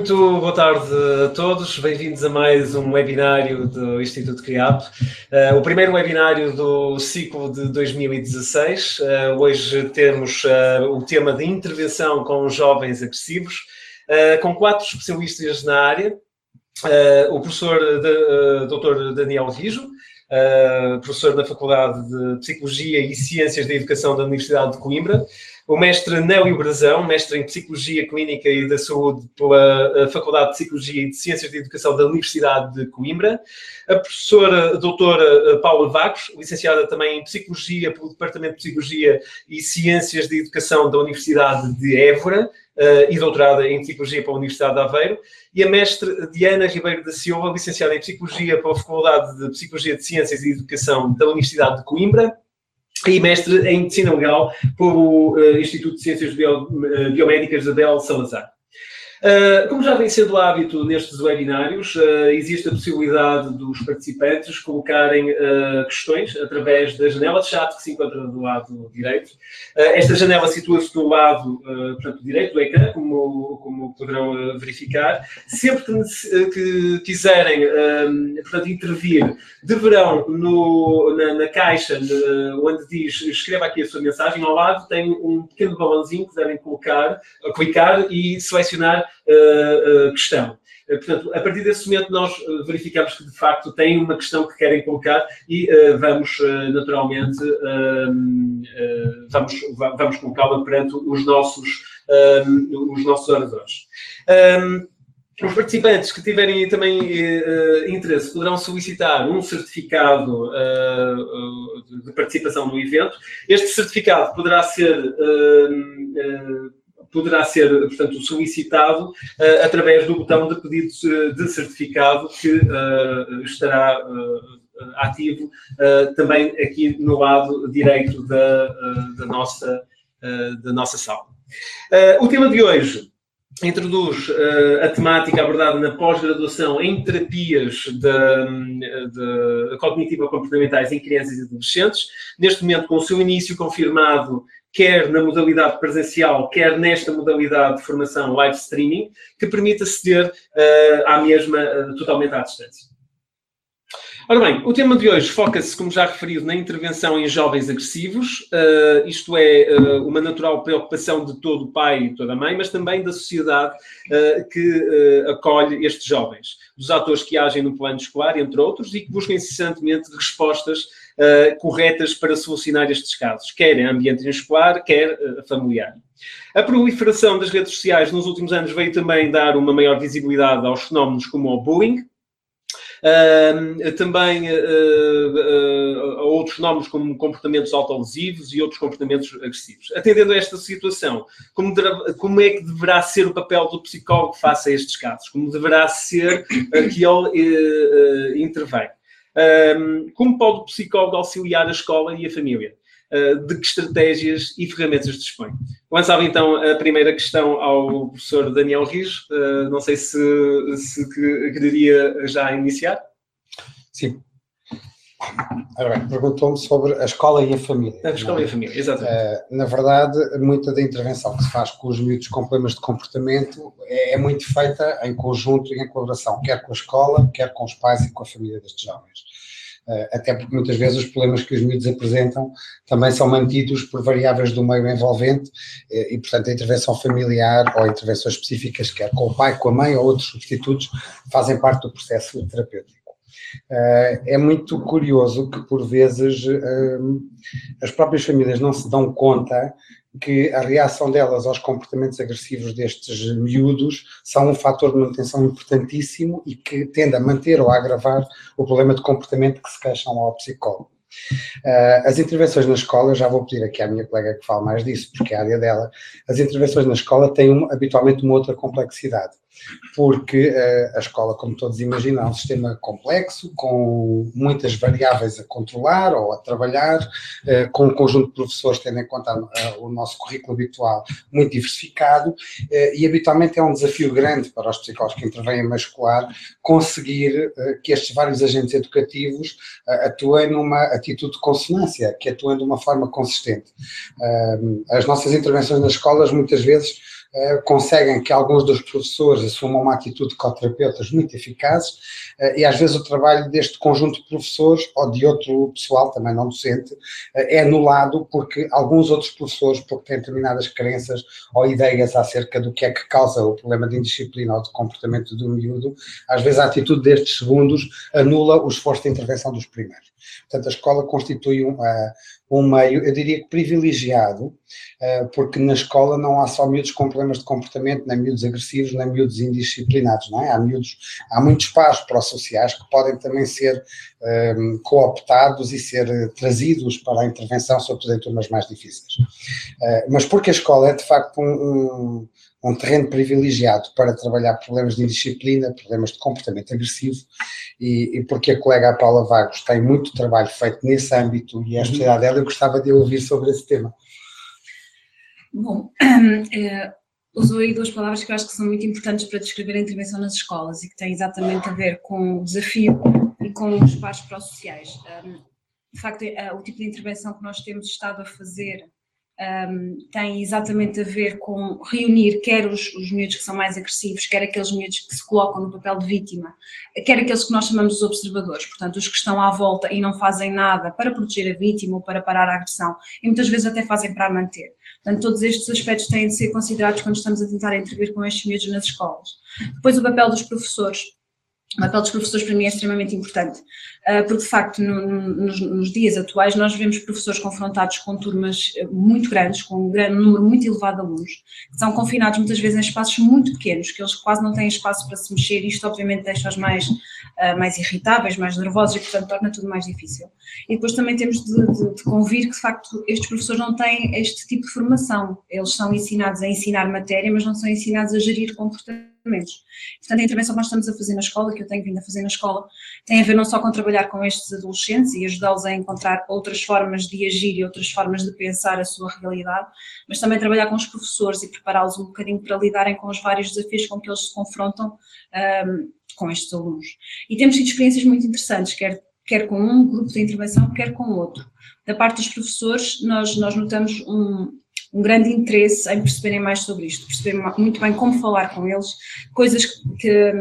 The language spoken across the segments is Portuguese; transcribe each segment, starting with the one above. Muito boa tarde a todos, bem-vindos a mais um webinário do Instituto CRIAP, o primeiro webinário do ciclo de 2016. Hoje temos o tema de intervenção com jovens agressivos, com 4 especialistas na área, o professor Dr. Daniel Rijo, professor da Faculdade de Psicologia e Ciências da Educação da Universidade de Coimbra, o mestre Nélio Brazão, mestre em Psicologia Clínica e da Saúde pela Faculdade de Psicologia e de Ciências da Educação da Universidade de Coimbra, a professora doutora Paula Vagos, licenciada também em Psicologia pelo Departamento de Psicologia e Ciências da Educação da Universidade de Évora, e doutorada em Psicologia pela Universidade de Aveiro, e a mestre Diana Ribeiro da Silva, licenciada em Psicologia pela Faculdade de Psicologia de Ciências e Educação da Universidade de Coimbra, e mestre em Medicina Legal pelo Instituto de Ciências Biomédicas Abel Salazar. Como já vem sendo hábito nestes webinários, existe a possibilidade dos participantes colocarem questões através da janela de chat que se encontra do lado direito. Esta janela situa-se do lado portanto, direito do ecrã, como poderão verificar. Sempre que quiserem portanto, intervir, deverão na caixa onde diz escreva aqui a sua mensagem, ao lado tem um pequeno balãozinho que devem colocar, clicar e selecionar questão. Portanto, a partir desse momento nós verificamos que de facto têm uma questão que querem colocar e vamos naturalmente vamos colocá-la perante os nossos oradores. Os participantes que tiverem também interesse poderão solicitar um certificado de participação no evento. Este certificado poderá ser, portanto, solicitado através do botão de pedido de certificado que estará ativo também aqui no lado direito da nossa sala. O tema de hoje introduz a temática abordada na pós-graduação em terapias de cognitivo-comportamentais em crianças e adolescentes, neste momento com o seu início confirmado quer na modalidade presencial, quer nesta modalidade de formação live streaming, que permite aceder à mesma totalmente à distância. Ora bem, o tema de hoje foca-se, como já referido, na intervenção em jovens agressivos, isto é, uma natural preocupação de todo o pai e toda a mãe, mas também da sociedade que acolhe estes jovens, dos atores que agem no plano escolar, entre outros, e que buscam incessantemente respostas corretas para solucionar estes casos, quer em ambiente escolar, quer familiar. A proliferação das redes sociais nos últimos anos veio também dar uma maior visibilidade aos fenómenos como o bullying, também a outros fenómenos como comportamentos autolesivos e outros comportamentos agressivos. Atendendo a esta situação, como é que deverá ser o papel do psicólogo face a estes casos? Como deverá ser que ele intervém? Como pode o psicólogo auxiliar a escola e a família? De que estratégias e ferramentas dispõe? Lançava então a primeira questão ao professor Daniel Rijo. Não sei se quereria já iniciar. Sim. Ora bem, perguntou-me sobre a escola e a família. A escola e a família, exatamente. Na verdade, muita da intervenção que se faz com os miúdos com problemas de comportamento é muito feita em conjunto e em colaboração, quer com a escola, quer com os pais e com a família destes jovens. Até porque muitas vezes os problemas que os miúdos apresentam também são mantidos por variáveis do meio envolvente e, portanto, a intervenção familiar ou intervenções específicas, quer com o pai, com a mãe ou outros substitutos, fazem parte do processo terapêutico. É muito curioso que, por vezes, as próprias famílias não se dão conta que a reação delas aos comportamentos agressivos destes miúdos são um fator de manutenção importantíssimo e que tende a manter ou a agravar o problema de comportamento que se queixam ao psicólogo. As intervenções na escola, já vou pedir aqui à minha colega que fale mais disso, porque é a área dela, as intervenções na escola têm habitualmente uma outra complexidade, porque a escola, como todos imaginam, é um sistema complexo, com muitas variáveis a controlar ou a trabalhar, com um conjunto de professores, tendo em conta o nosso currículo habitual muito diversificado, e habitualmente é um desafio grande para os psicólogos que intervêm em meio escolar conseguir que estes vários agentes educativos atuem numa atitude de consonância, que atuem de uma forma consistente. As nossas intervenções nas escolas, muitas vezes, conseguem que alguns dos professores assumam uma atitude de coterapeutas muito eficazes, e às vezes o trabalho deste conjunto de professores ou de outro pessoal, também não docente, é anulado porque alguns outros professores, porque têm determinadas crenças ou ideias acerca do que é que causa o problema de indisciplina ou de comportamento do miúdo, às vezes a atitude destes segundos anula o esforço de intervenção dos primeiros. Portanto, a escola constitui um meio, eu diria que privilegiado, porque na escola não há só miúdos com problemas de comportamento, nem miúdos agressivos, nem miúdos indisciplinados, não é? Há muitos pais pró-sociais que podem também ser cooptados e ser trazidos para a intervenção, sobretudo em turmas mais difíceis. Mas porque a escola é de facto um terreno privilegiado para trabalhar problemas de indisciplina, problemas de comportamento agressivo, e porque a colega Paula Vagos tem muito trabalho feito nesse âmbito e é a especialidade dela, eu gostava de ouvir sobre esse tema. Bom, usou aí duas palavras que eu acho que são muito importantes para descrever a intervenção nas escolas e que têm exatamente a ver com o desafio e com os pares pró-sociais. De facto, o tipo de intervenção que nós temos estado a fazer tem exatamente a ver com reunir quer os miúdos que são mais agressivos, quer aqueles miúdos que se colocam no papel de vítima, quer aqueles que nós chamamos os observadores, portanto os que estão à volta e não fazem nada para proteger a vítima ou para parar a agressão, e muitas vezes até fazem para a manter. Portanto, todos estes aspectos têm de ser considerados quando estamos a tentar intervir com estes miúdos nas escolas. Depois o papel dos professores. O papel dos professores para mim é extremamente importante, porque de facto nos dias atuais nós vemos professores confrontados com turmas muito grandes, com um número muito elevado de alunos, que são confinados muitas vezes em espaços muito pequenos, que eles quase não têm espaço para se mexer, e isto obviamente deixa-os mais irritáveis, mais nervosos, e portanto torna tudo mais difícil. E depois também temos de convir que de facto estes professores não têm este tipo de formação, eles são ensinados a ensinar matéria, mas não são ensinados a gerir comportamento. Portanto, a intervenção que nós estamos a fazer na escola, que eu tenho vindo a fazer na escola, tem a ver não só com trabalhar com estes adolescentes e ajudá-los a encontrar outras formas de agir e outras formas de pensar a sua realidade, mas também trabalhar com os professores e prepará-los um bocadinho para lidarem com os vários desafios com que eles se confrontam com estes alunos. E temos tido experiências muito interessantes, quer com um grupo de intervenção, quer com outro. Da parte dos professores, nós notamos um grande interesse em perceberem mais sobre isto, perceberem muito bem como falar com eles, coisas que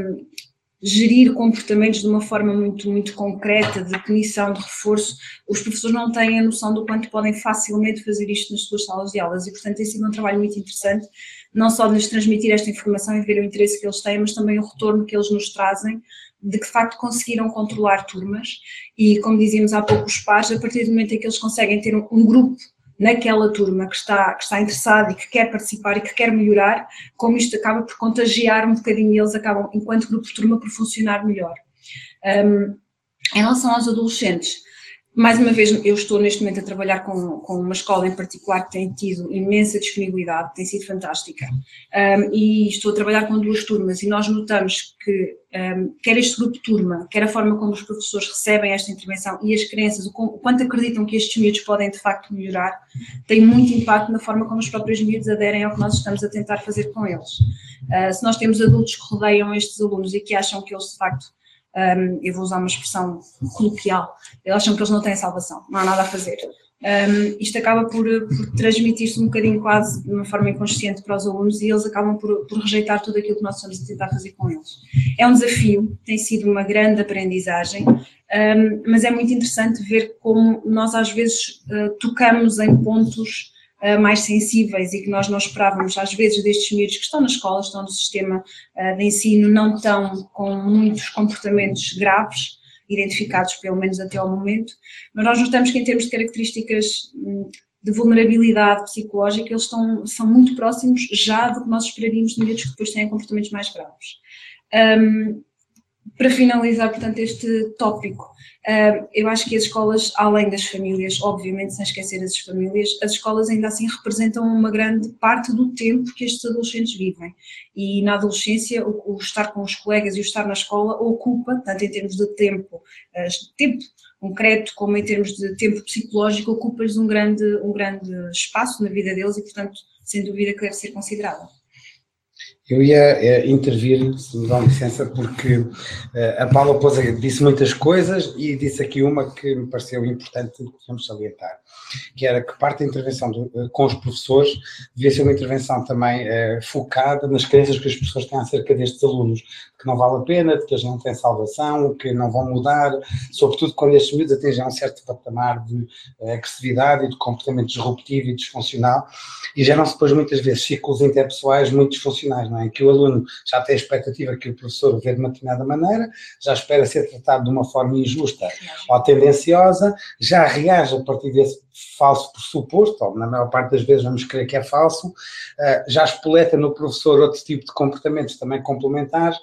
gerir comportamentos de uma forma muito, muito concreta, de cognição, de reforço. Os professores não têm a noção do quanto podem facilmente fazer isto nas suas salas de aulas e, portanto, tem sido um trabalho muito interessante, não só de lhes transmitir esta informação e ver o interesse que eles têm, mas também o retorno que eles nos trazem, de que de facto conseguiram controlar turmas e, como dizíamos há pouco, os pares, a partir do momento em que eles conseguem ter um grupo naquela turma que está interessada e que quer participar e que quer melhorar, como isto acaba por contagiar um bocadinho, eles acabam, enquanto grupo de turma, por funcionar melhor. Em relação aos adolescentes, mais uma vez, eu estou neste momento a trabalhar com uma escola em particular que tem tido imensa disponibilidade, tem sido fantástica, e estou a trabalhar com duas turmas e nós notamos que quer este grupo de turma, quer a forma como os professores recebem esta intervenção e as crianças, o quanto acreditam que estes miúdos podem de facto melhorar, tem muito impacto na forma como os próprios miúdos aderem ao que nós estamos a tentar fazer com eles. Se nós temos adultos que rodeiam estes alunos e que acham que eles de facto, eu vou usar uma expressão coloquial, eles acham que eles não têm salvação, não há nada a fazer. Isto acaba por transmitir-se um bocadinho quase de uma forma inconsciente para os alunos e eles acabam por rejeitar tudo aquilo que nós estamos a tentar fazer com eles. É um desafio, tem sido uma grande aprendizagem, mas é muito interessante ver como nós às vezes tocamos em pontos mais sensíveis e que nós não esperávamos às vezes destes miúdos que estão na escola, estão no sistema de ensino, não estão com muitos comportamentos graves, identificados pelo menos até ao momento, mas nós notamos que em termos de características de vulnerabilidade psicológica, eles são muito próximos já do que nós esperaríamos de miúdos que depois têm comportamentos mais graves. Para finalizar, portanto, este tópico, eu acho que as escolas, além das famílias, obviamente, sem esquecer as famílias, as escolas ainda assim representam uma grande parte do tempo que estes adolescentes vivem. E na adolescência, o estar com os colegas e o estar na escola ocupa, tanto em termos de tempo concreto como em termos de tempo psicológico, ocupa-lhes um grande espaço na vida deles e, portanto, sem dúvida que deve ser considerada. Eu ia intervir, se me dão licença, porque a Paula disse muitas coisas e disse aqui uma que me pareceu importante que vamos salientar. que era que parte da intervenção com os professores devia ser uma intervenção também focada nas crenças que as pessoas têm acerca destes alunos, que não vale a pena, que eles não têm salvação, que não vão mudar, sobretudo quando estes miúdos atingem um certo patamar de agressividade e de comportamento disruptivo e disfuncional, e geram-se depois muitas vezes ciclos interpessoais muito disfuncionais, não é? Em que o aluno já tem a expectativa que o professor o vê de uma determinada maneira, já espera ser tratado de uma forma injusta ou tendenciosa, já reage a partir desse falso pressuposto, ou na maior parte das vezes vamos crer que é falso, já espoleta no professor outro tipo de comportamentos também complementares.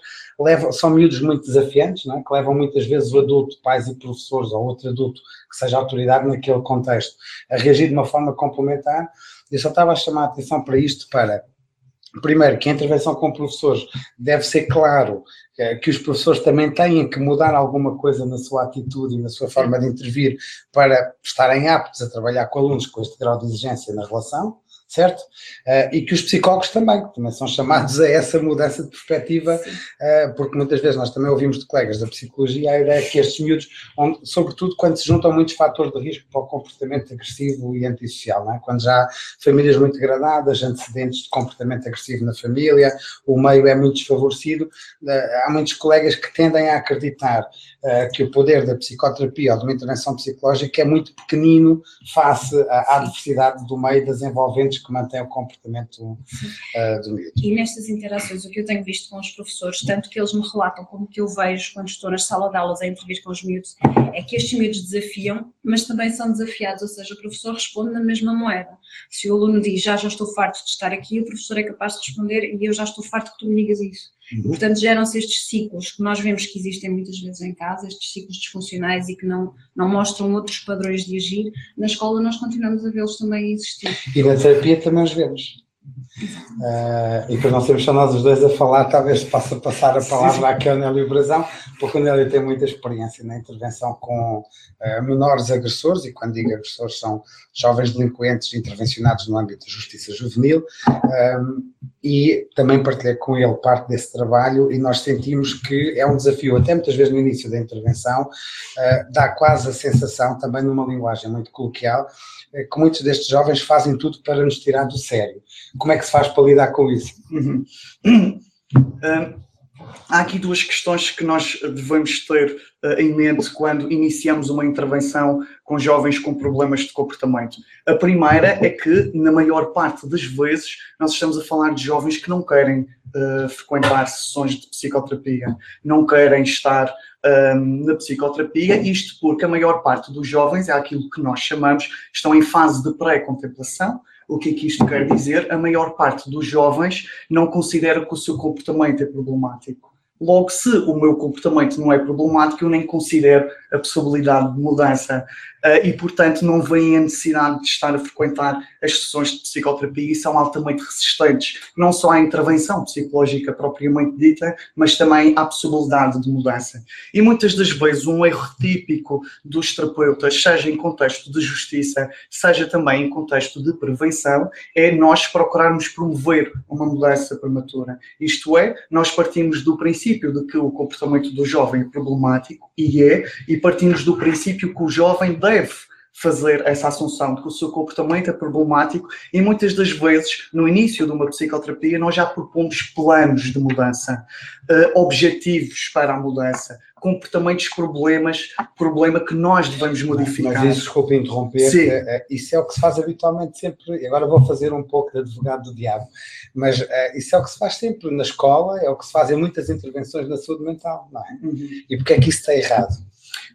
São miúdos muito desafiantes, não é? Que levam muitas vezes o adulto, pais e professores, ou outro adulto que seja autoridade naquele contexto, a reagir de uma forma complementar. Eu só estava a chamar a atenção para isto, para... Primeiro, que a intervenção com professores deve ser claro que os professores também têm que mudar alguma coisa na sua atitude e na sua forma de intervir para estarem aptos a trabalhar com alunos com este grau de exigência na relação, certo? E que os psicólogos também são chamados a essa mudança de perspectiva, porque muitas vezes nós também ouvimos de colegas da psicologia a ideia que estes miúdos, sobretudo quando se juntam muitos fatores de risco para o comportamento agressivo e antissocial, não é? Quando já há famílias muito degradadas, antecedentes de comportamento agressivo na família, o meio é muito desfavorecido, há muitos colegas que tendem a acreditar que o poder da psicoterapia ou de uma intervenção psicológica é muito pequenino face à diversidade do meio das envolventes que mantém o comportamento do miúdo. E nestas interações, o que eu tenho visto com os professores, tanto que eles me relatam como que eu vejo quando estou na sala de aulas a intervir com os miúdos, é que estes miúdos desafiam, mas também são desafiados, ou seja, o professor responde na mesma moeda. Se o aluno diz, já estou farto de estar aqui, o professor é capaz de responder, e eu já estou farto que tu me digas isso. Uhum. Portanto, geram-se estes ciclos que nós vemos que existem muitas vezes em casa, estes ciclos disfuncionais e que não mostram outros padrões de agir. Na escola nós continuamos a vê-los também existir. E na terapia também os vemos. E para não sermos só nós os dois a falar, talvez possa passar a palavra aqui ao Nélio Brazão, porque o Nélio tem muita experiência na intervenção com menores agressores, e quando digo agressores são jovens delinquentes intervencionados no âmbito da justiça juvenil, e também partilhei com ele parte desse trabalho, e nós sentimos que é um desafio, até muitas vezes no início da intervenção, dá quase a sensação, também numa linguagem muito coloquial, que muitos destes jovens fazem tudo para nos tirar do sério. Como é que se faz para lidar com isso? Uhum. Há aqui duas questões que nós devemos ter em mente quando iniciamos uma intervenção com jovens com problemas de comportamento. A primeira é que, na maior parte das vezes, nós estamos a falar de jovens que não querem frequentar sessões de psicoterapia, não querem estar na psicoterapia, isto porque a maior parte dos jovens, é aquilo que nós chamamos, estão em fase de pré-contemplação. O que é que isto quer dizer? A maior parte dos jovens não considera que o seu comportamento é problemático. Logo, se o meu comportamento não é problemático, eu nem considero a possibilidade de mudança. E, portanto, não veem a necessidade de estar a frequentar as sessões de psicoterapia e são altamente resistentes, não só à intervenção psicológica propriamente dita, mas também à possibilidade de mudança. E muitas das vezes um erro típico dos terapeutas, seja em contexto de justiça, seja também em contexto de prevenção, é nós procurarmos promover uma mudança prematura. Isto é, nós partimos do princípio de que o comportamento do jovem é problemático, e partimos do princípio que o jovem deve fazer essa assunção de que o seu comportamento é problemático, e muitas das vezes, no início de uma psicoterapia, nós já propomos planos de mudança, objetivos para a mudança, comportamentos, problema que nós devemos modificar. Mas isso, desculpe interromper, isso é o que se faz habitualmente sempre, agora vou fazer um pouco de advogado do diabo, mas isso é o que se faz sempre na escola, é o que se faz em muitas intervenções na saúde mental, não é? Uhum. E porque é que isso está errado?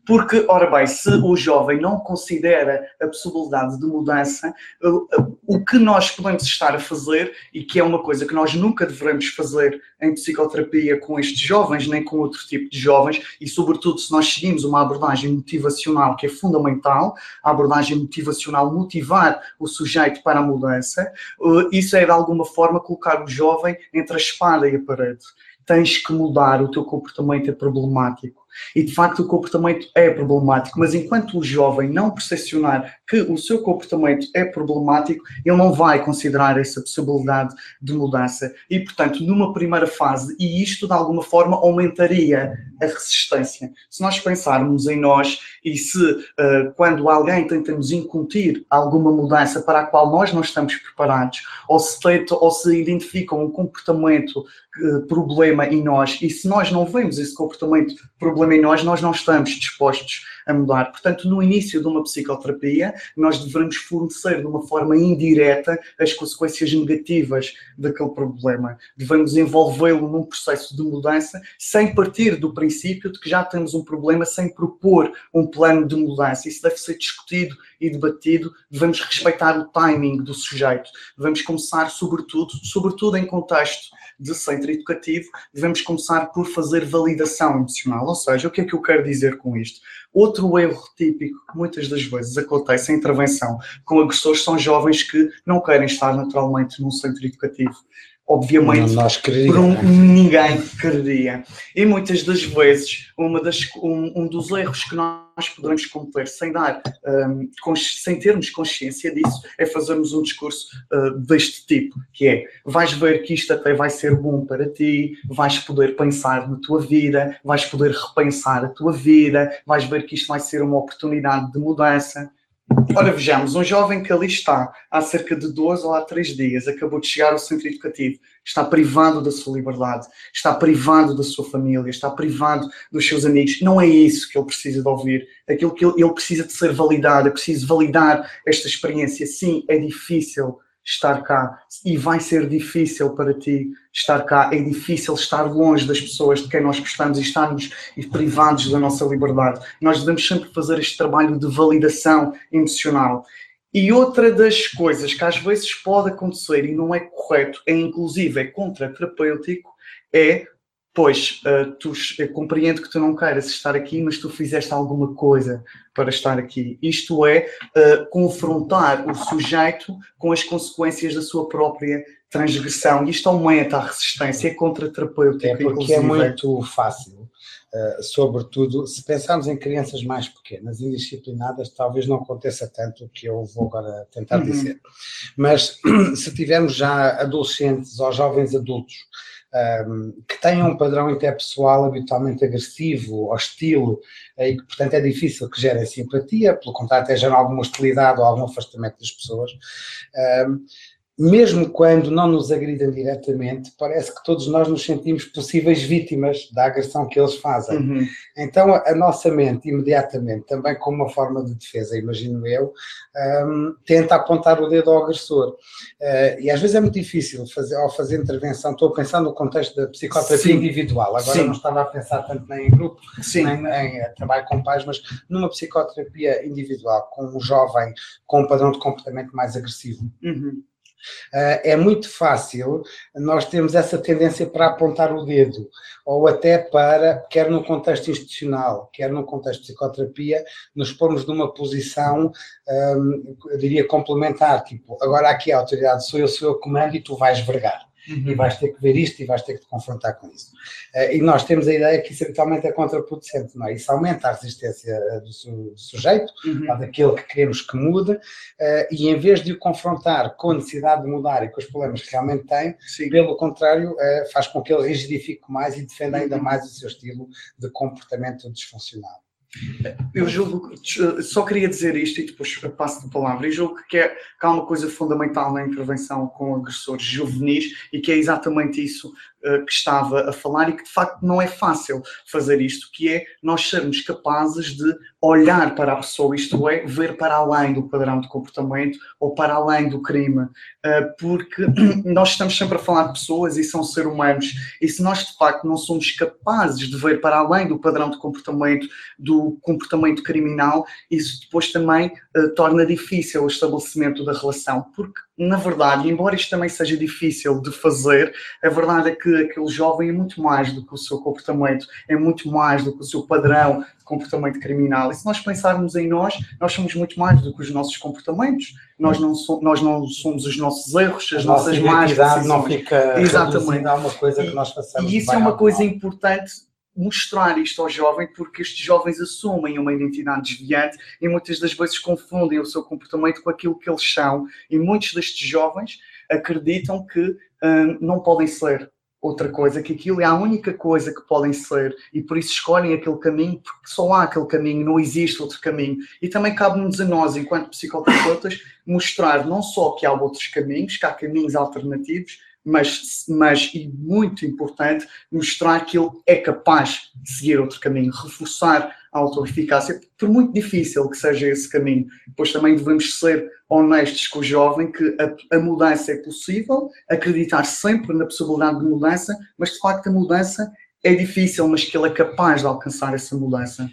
Porque, ora bem, se o jovem não considera a possibilidade de mudança, o que nós podemos estar a fazer, e que é uma coisa que nós nunca deveremos fazer em psicoterapia com estes jovens, nem com outro tipo de jovens, e sobretudo se nós seguimos uma abordagem motivacional que é fundamental, a abordagem motivacional motivar o sujeito para a mudança, isso é de alguma forma colocar o jovem entre a espada e a parede. Tens que mudar, o teu comportamento é problemático. E, de facto, o comportamento é problemático, mas enquanto o jovem não percepcionar que o seu comportamento é problemático, ele não vai considerar essa possibilidade de mudança. E, portanto, numa primeira fase, e isto, de alguma forma, aumentaria a resistência. Se nós pensarmos em nós e se, quando alguém tentamos incutir alguma mudança para a qual nós não estamos preparados, ou se identifica um comportamento problema em nós, e se nós não vemos esse comportamento problema em nós não estamos dispostos a mudar. Portanto, no início de uma psicoterapia, nós devemos fornecer de uma forma indireta as consequências negativas daquele problema. Devemos envolvê-lo num processo de mudança sem partir do princípio de que já temos um problema, sem propor um plano de mudança. Isso deve ser discutido e debatido. Devemos respeitar o timing do sujeito. Devemos começar, sobretudo em contexto de centro educativo, devemos começar por fazer validação emocional. Ou seja, o que é que eu quero dizer com isto? Outro erro típico que muitas das vezes acontece em intervenção com agressores são jovens que não querem estar naturalmente num centro educativo. Obviamente, ninguém quereria. E muitas das vezes, um dos erros que nós poderemos cometer sem termos consciência disso, é fazermos um discurso deste tipo, que é: vais ver que isto até vai ser bom para ti, vais poder pensar na tua vida, vais poder repensar a tua vida, vais ver que isto vai ser uma oportunidade de mudança. Ora, vejamos, um jovem que ali está há cerca de 2 ou 3 dias, acabou de chegar ao centro educativo, está privado da sua liberdade, está privado da sua família, está privado dos seus amigos. Não é isso que ele precisa de ouvir. Aquilo que ele precisa de ser validado, é preciso validar esta experiência. Sim, é difícil estar cá e vai ser difícil para ti estar cá, é difícil estar longe das pessoas de quem nós gostamos e estarmos privados da nossa liberdade. Nós devemos sempre fazer este trabalho de validação emocional. E outra das coisas que às vezes pode acontecer e não é correto, é inclusive é contraterapêutico, é: pois, eu compreendo que tu não queiras estar aqui, mas tu fizeste alguma coisa para estar aqui. Isto é, confrontar o sujeito com as consequências da sua própria transgressão. Isto aumenta a resistência, é contraterapêutico. É porque é muito fácil, sobretudo, se pensarmos em crianças mais pequenas, indisciplinadas, talvez não aconteça tanto o que eu vou agora tentar dizer. Mas se tivermos já adolescentes ou jovens adultos, que tenham um padrão interpessoal habitualmente agressivo, hostil, e que, portanto, é difícil que gerem simpatia, pelo contrário, até geram alguma hostilidade ou algum afastamento das pessoas. Mesmo quando não nos agridem diretamente, parece que todos nós nos sentimos possíveis vítimas da agressão que eles fazem. Então, a nossa mente, imediatamente, também como uma forma de defesa, imagino eu, tenta apontar o dedo ao agressor. E às vezes é muito difícil, ao fazer intervenção, estou a pensar no contexto da psicoterapia individual, agora não estava a pensar tanto nem em grupo, nem em trabalho com pais, mas numa psicoterapia individual, com um jovem com um padrão de comportamento mais agressivo. É muito fácil, nós temos essa tendência para apontar o dedo, ou até para, quer no contexto institucional, quer no contexto de psicoterapia, nos pormos numa posição, eu diria, complementar, tipo, agora aqui a autoridade sou eu comando e tu vais vergar. E vais ter que ver isto e vais ter que te confrontar com isso. E nós temos a ideia que isso eventualmente é contraproducente, não é? Isso aumenta a resistência do sujeito, ou daquele que queremos que mude, e em vez de o confrontar com a necessidade de mudar e com os problemas que realmente tem, pelo contrário, faz com que ele rigidifique mais e defenda ainda mais o seu estilo de comportamento disfuncional. Eu julgo, só queria dizer isto e depois passo de palavra, eu julgo que há uma coisa fundamental na intervenção com agressores juvenis e que é exatamente isso que estava a falar e que de facto não é fácil fazer isto, que é nós sermos capazes de olhar para a pessoa, isto é, ver para além do padrão de comportamento ou para além do crime, porque nós estamos sempre a falar de pessoas e são seres humanos, e se nós de facto não somos capazes de ver para além do padrão de comportamento, do comportamento criminal, isso depois também torna difícil o estabelecimento da relação, porque na verdade, embora isto também seja difícil de fazer, a verdade é que aquele jovem é muito mais do que o seu comportamento, é muito mais do que o seu padrão de comportamento criminal. E se nós pensarmos em nós, nós somos muito mais do que os nossos comportamentos. Nós não somos os nossos erros, as nossas más decisões. Não fica reduzida a uma coisa que nós façamos. E isso é uma coisa importante mostrar isto ao jovem, porque estes jovens assumem uma identidade desviante e muitas das vezes confundem o seu comportamento com aquilo que eles são, e muitos destes jovens acreditam que não podem ser outra coisa, que aquilo é a única coisa que podem ser, e por isso escolhem aquele caminho, porque só há aquele caminho, não existe outro caminho. E também cabe-nos a nós, enquanto psicoterapeutas, mostrar não só que há outros caminhos, que há caminhos alternativos, mas e muito importante, mostrar que ele é capaz de seguir outro caminho, reforçar a autoeficácia, por muito difícil que seja esse caminho. Pois também devemos ser honestos com o jovem que a mudança é possível, acreditar sempre na possibilidade de mudança, mas de facto a mudança é difícil, mas que ele é capaz de alcançar essa mudança.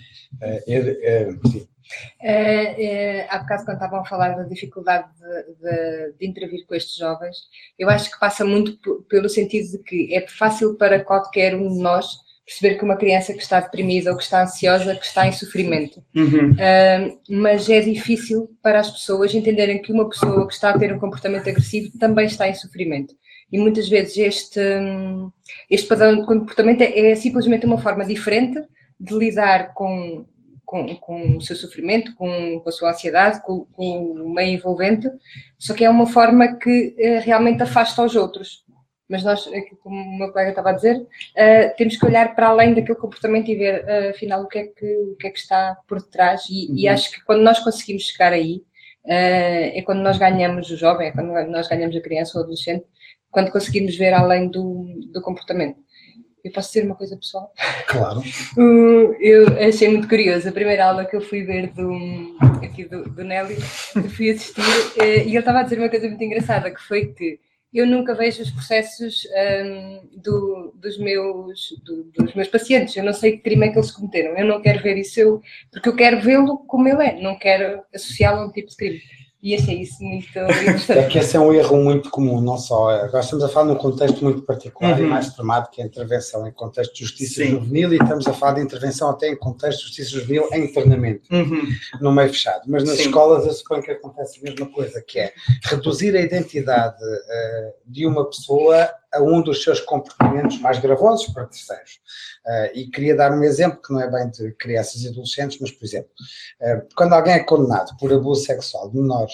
Há bocado, quando estavam a falar da dificuldade de intervir com estes jovens, eu acho que passa muito pelo sentido de que é fácil para qualquer um de nós perceber que uma criança que está deprimida ou que está ansiosa, que está em sofrimento. Mas é difícil para as pessoas entenderem que uma pessoa que está a ter um comportamento agressivo também está em sofrimento. E muitas vezes este padrão de comportamento é simplesmente uma forma diferente de lidar com o seu sofrimento, com a sua ansiedade, com o meio envolvente, só que é uma forma que realmente afasta os outros. Mas nós, como o meu colega estava a dizer, temos que olhar para além daquele comportamento e ver, afinal, o que é que está por detrás. E acho que quando nós conseguimos chegar aí, é quando nós ganhamos o jovem, é quando nós ganhamos a criança ou o adolescente, quando conseguimos ver além do comportamento. Eu posso dizer uma coisa pessoal? Claro. Eu achei muito curioso. A primeira aula que eu fui ver do Nélio, que fui assistir, e ele estava a dizer uma coisa muito engraçada, que foi que eu nunca vejo os processos dos meus pacientes. Eu não sei que crime é que eles cometeram. Eu não quero ver isso, porque eu quero vê-lo como ele é. Não quero associá-lo a um tipo de crime. E achei isso muito interessante. É que esse é um erro muito comum, não só. Agora estamos a falar num contexto muito particular e mais extremado, que é a intervenção em contexto de justiça juvenil, e estamos a falar de intervenção até em contexto de justiça juvenil em internamento, no meio fechado. Mas nas escolas eu suponho que acontece a mesma coisa, que é reduzir a identidade de uma pessoa a um dos seus comportamentos mais gravosos para terceiros. E queria dar um exemplo que não é bem de crianças e adolescentes, mas, por exemplo, quando alguém é condenado por abuso sexual de menores,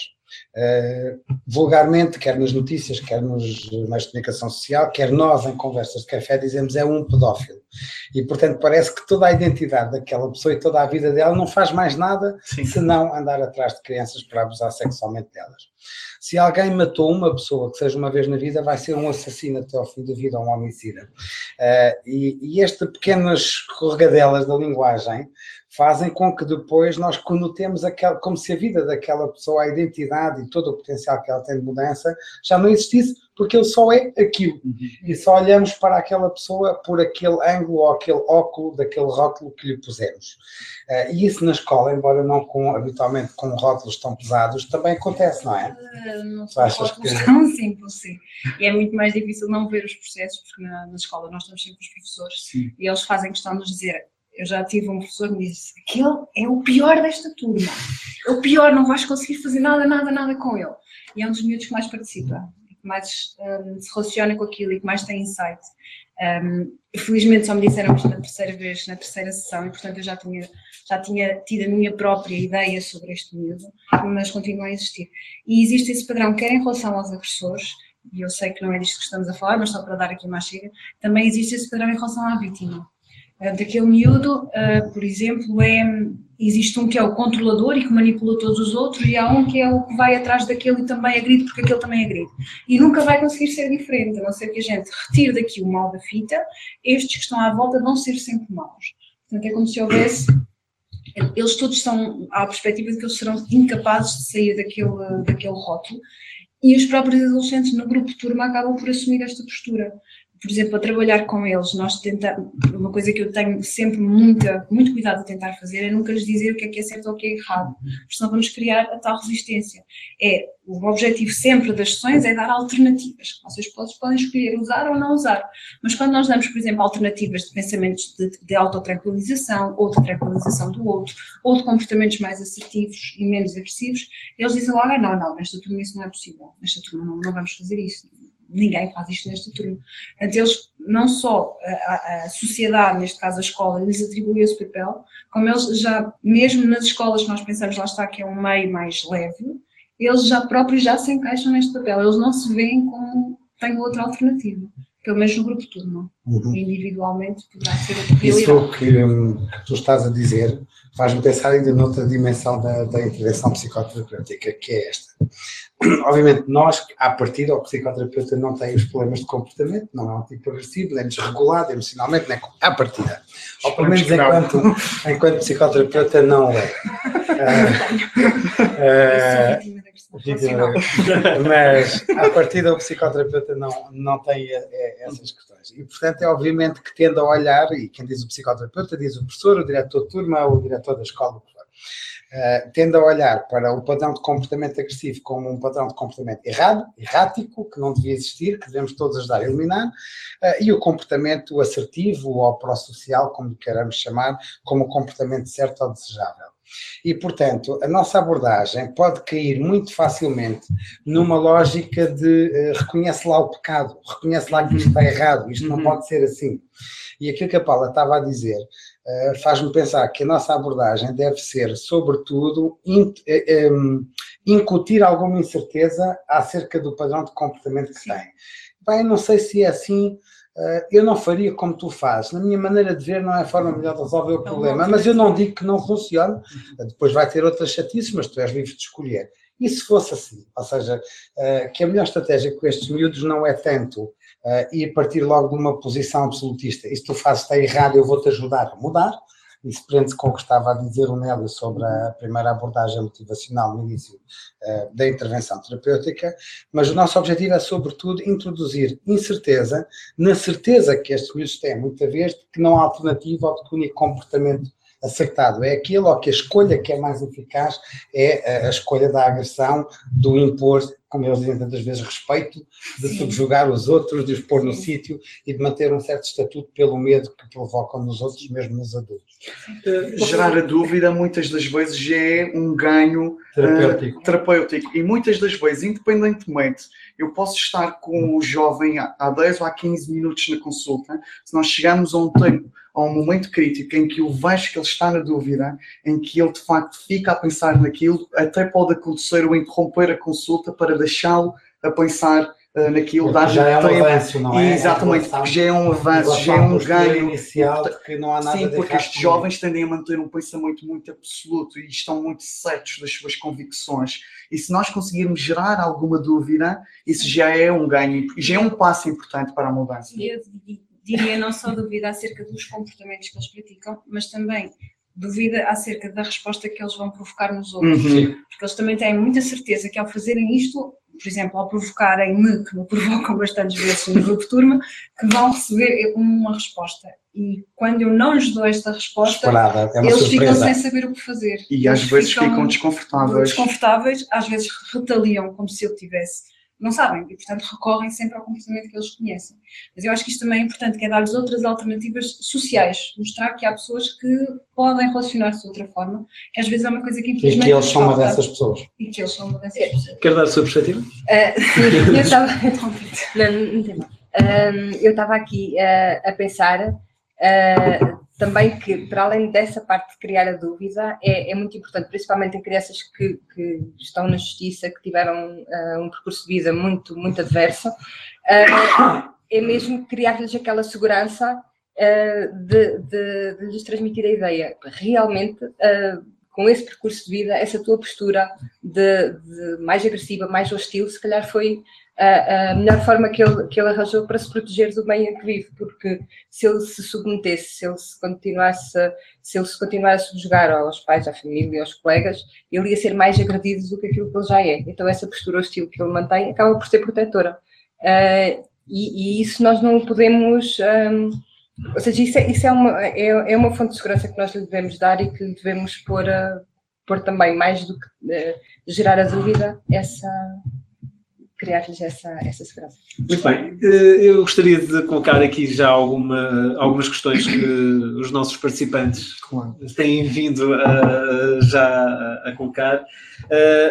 vulgarmente, quer nas notícias, quer nos meios de comunicação social, quer nós em conversas de café dizemos é um pedófilo. E, portanto, parece que toda a identidade daquela pessoa e toda a vida dela não faz mais nada senão andar atrás de crianças para abusar sexualmente delas. Se alguém matou uma pessoa, que seja uma vez na vida, vai ser um assassino até ao fim da vida, um homicida. E estas pequenas escorregadelas da linguagem fazem com que depois nós conotemos como se a vida daquela pessoa, a identidade e todo o potencial que ela tem de mudança já não existisse, porque ele só é aquilo. E só olhamos para aquela pessoa por aquele ângulo ou aquele óculo, daquele rótulo que lhe pusemos. E isso na escola, embora não habitualmente com rótulos tão pesados, também acontece, não é? Não são rótulos tão simples, sim. E é muito mais difícil não ver os processos, porque na escola nós temos sempre os professores e eles fazem questão de nos dizer... Eu já tive um professor que me disse, aquele é o pior desta turma, é o pior, não vais conseguir fazer nada com ele. E é um dos miúdos que mais participa, que mais se relaciona com aquilo e que mais tem insight. Felizmente só me disseram isto na terceira vez, na terceira sessão, e portanto eu já tinha tido a minha própria ideia sobre este miúdo, mas continua a existir. E existe esse padrão, quer em relação aos agressores, e eu sei que não é disto que estamos a falar, mas só para dar aqui mais chega, também existe esse padrão em relação à vítima. Daquele miúdo, por exemplo, existe um que é o controlador e que manipula todos os outros, e há um que é o que vai atrás daquele e também agride, porque aquele também agride. E nunca vai conseguir ser diferente, a não ser que a gente retire daqui o mal da fita, estes que estão à volta vão ser sempre maus. Portanto, é como se houvesse... Eles todos estão à perspectiva de que eles serão incapazes de sair daquele rótulo, e os próprios adolescentes no grupo de turma acabam por assumir esta postura. Por exemplo, a trabalhar com eles, uma coisa que eu tenho sempre muito cuidado a tentar fazer é nunca lhes dizer o que é certo ou o que é errado, porque senão vamos criar a tal resistência. O objetivo sempre das sessões é dar alternativas, vocês podem escolher usar ou não usar, mas quando nós damos, por exemplo, alternativas de pensamentos de autotranquilização, ou de tranquilização do outro, ou de comportamentos mais assertivos e menos agressivos, eles dizem logo, não, nesta turma isso não é possível, nesta turma não vamos fazer isso. Ninguém faz isto nesta turma. Portanto, eles não só a sociedade, neste caso a escola, lhes atribui esse papel, como eles já, mesmo nas escolas que nós pensamos, lá está, que é um meio mais leve, eles já próprios já se encaixam neste papel, eles não se veem como têm outra alternativa, pelo menos no grupo todo, não? Uhum. Individualmente poderá ser outra realidade. Isso que tu estás a dizer faz-me pensar ainda noutra dimensão da intervenção psicoterapêutica, que é esta. Obviamente, nós, à partida, o psicoterapeuta não tem os problemas de comportamento, não é um tipo agressivo, nem desregulado emocionalmente, nem à partida. Ou pelo menos enquanto psicoterapeuta não é. Mas, à partida, o psicoterapeuta não tem essas questões. E, portanto, é obviamente que tende a olhar, e quem diz o psicoterapeuta diz o professor, o diretor de turma, o diretor da escola, tende a olhar para o padrão de comportamento agressivo como um padrão de comportamento errado, errático, que não devia existir, que devemos todos ajudar a eliminar, e o comportamento assertivo ou pró-social, como queiramos chamar, como o comportamento certo ou desejável. E, portanto, a nossa abordagem pode cair muito facilmente numa lógica de reconhece lá o pecado, reconhece lá que isto está errado, isto não pode ser assim. E aquilo que a Paula estava a dizer faz-me pensar que a nossa abordagem deve ser, sobretudo, incutir alguma incerteza acerca do padrão de comportamento que tem. Bem, não sei se é assim, eu não faria como tu fazes, na minha maneira de ver não é a forma melhor de resolver o problema, mas eu não digo que não funcione, depois vai ter outras chatices, mas tu és livre de escolher. E se fosse assim, ou seja, que a melhor estratégia com estes miúdos não é tanto ir partir logo de uma posição absolutista, isto tu fazes está errado, eu vou-te ajudar a mudar, isso prende-se com o que estava a dizer o Nélio sobre a primeira abordagem motivacional no início da intervenção terapêutica, mas o nosso objetivo é, sobretudo, introduzir incerteza, na certeza que estes miúdos têm muita vez de que não há alternativa ou de que o único comportamento acertado é aquilo, ou que a escolha que é mais eficaz é a escolha da agressão, do impor, como eles dizem tantas vezes, respeito, de subjugar os outros, de os pôr no sítio e de manter um certo estatuto pelo medo que provocam nos outros, mesmo nos adultos. Gerar a dúvida muitas das vezes é um ganho terapêutico. E muitas das vezes, independentemente, eu posso estar com o jovem há 10 ou há 15 minutos na consulta, se nós chegarmos a um tempo, há um momento crítico em que eu vejo que ele está na dúvida, em que ele de facto fica a pensar naquilo, até pode acontecer o interromper a consulta para deixá-lo a pensar naquilo. Já é um avanço, não é? Exatamente, porque já é um avanço, já é um ganho inicial, porque não há nada. Sim, porque estes jovens tendem a manter um pensamento muito absoluto e estão muito certos das suas convicções. E se nós conseguirmos gerar alguma dúvida, isso já é um ganho, já é um passo importante para a mudança. Diria não só dúvida acerca dos comportamentos que eles praticam, mas também dúvida acerca da resposta que eles vão provocar nos outros. Uhum. Porque eles também têm muita certeza que ao fazerem isto, por exemplo, ao provocarem-me, que me provocam bastantes vezes no grupo de turma, que vão receber uma resposta. E quando eu não lhes dou esta resposta, eles ficam sem saber o que fazer. E às vezes ficam desconfortáveis. Às vezes retaliam como se eu tivesse. Não sabem, e portanto recorrem sempre ao comportamento que eles conhecem. Mas eu acho que isto também é importante, que é dar-lhes outras alternativas sociais, mostrar que há pessoas que podem relacionar-se de outra forma, que às vezes é uma coisa que infelizmente... E que eles são uma dessas pessoas. Quer dar a sua perspectiva? Eu estava... Não tem mal. Eu estava aqui a pensar também que, para além dessa parte de criar a dúvida, é muito importante, principalmente em crianças que estão na justiça, que tiveram um percurso de vida muito adverso, é mesmo criar-lhes aquela segurança de lhes transmitir a ideia. Realmente, com esse percurso de vida, essa tua postura de mais agressiva, mais hostil, se calhar foi... a melhor forma que ele arranjou para se proteger do meio em que vive, porque se ele se submetesse, se ele se continuar a subjugar aos pais, à família, aos colegas, ele ia ser mais agredido do que aquilo que ele já é. Então essa postura hostil que ele mantém acaba por ser protetora. E isso nós não podemos... ou seja, isso é uma fonte de segurança que nós lhe devemos dar e que lhe devemos pôr também, mais do que gerar a dúvida, essa... criar-lhes essas frases. Muito bem, eu gostaria de colocar aqui já algumas questões que os nossos participantes têm vindo já a colocar.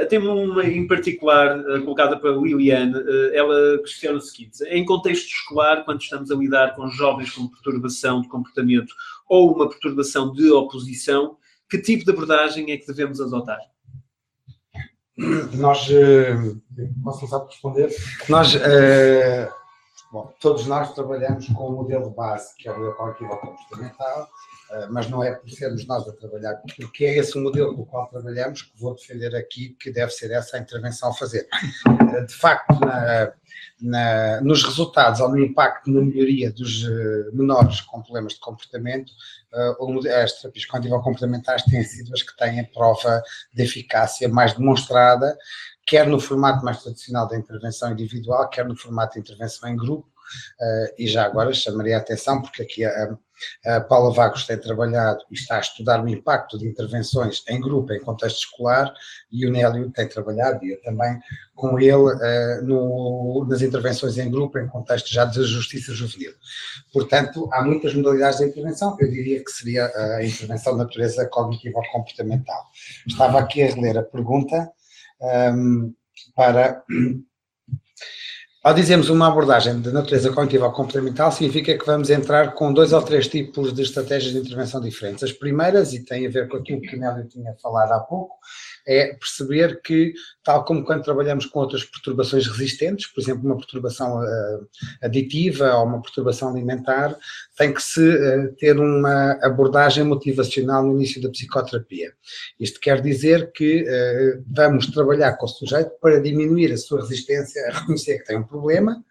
Tem uma em particular colocada para Liliane, ela questiona o seguinte: em contexto escolar, quando estamos a lidar com jovens com perturbação de comportamento ou uma perturbação de oposição, que tipo de abordagem é que devemos adotar? Nós, posso começar por responder? Todos nós trabalhamos com um modelo base, que é o modelo cognitivo comportamental, mas não é por sermos nós a trabalhar, porque é esse o modelo com o qual trabalhamos, que vou defender aqui, que deve ser essa a intervenção a fazer. De facto, nos resultados, ou no impacto na melhoria dos menores com problemas de comportamento, as terapias cognitivo-comportamentais têm sido as que têm a prova de eficácia mais demonstrada, quer no formato mais tradicional da intervenção individual, quer no formato de intervenção em grupo, e já agora chamaria a atenção, porque aqui a Paula Vagos tem trabalhado e está a estudar o impacto de intervenções em grupo, em contexto escolar, e o Nélio tem trabalhado, e eu também, com ele, nas intervenções em grupo, em contexto já de justiça juvenil. Portanto, há muitas modalidades de intervenção, eu diria que seria a intervenção de natureza cognitiva ou comportamental. Estava aqui a reler a pergunta para... Ao dizermos uma abordagem de natureza cognitiva ou comportamental, significa que vamos entrar com 2 ou 3 tipos de estratégias de intervenção diferentes. As primeiras, e tem a ver com aquilo que o Nélio tinha falado há pouco, é perceber que, tal como quando trabalhamos com outras perturbações resistentes, por exemplo, uma perturbação aditiva ou uma perturbação alimentar, tem que se ter uma abordagem motivacional no início da psicoterapia. Isto quer dizer que vamos trabalhar com o sujeito para diminuir a sua resistência a reconhecer que tem um problema,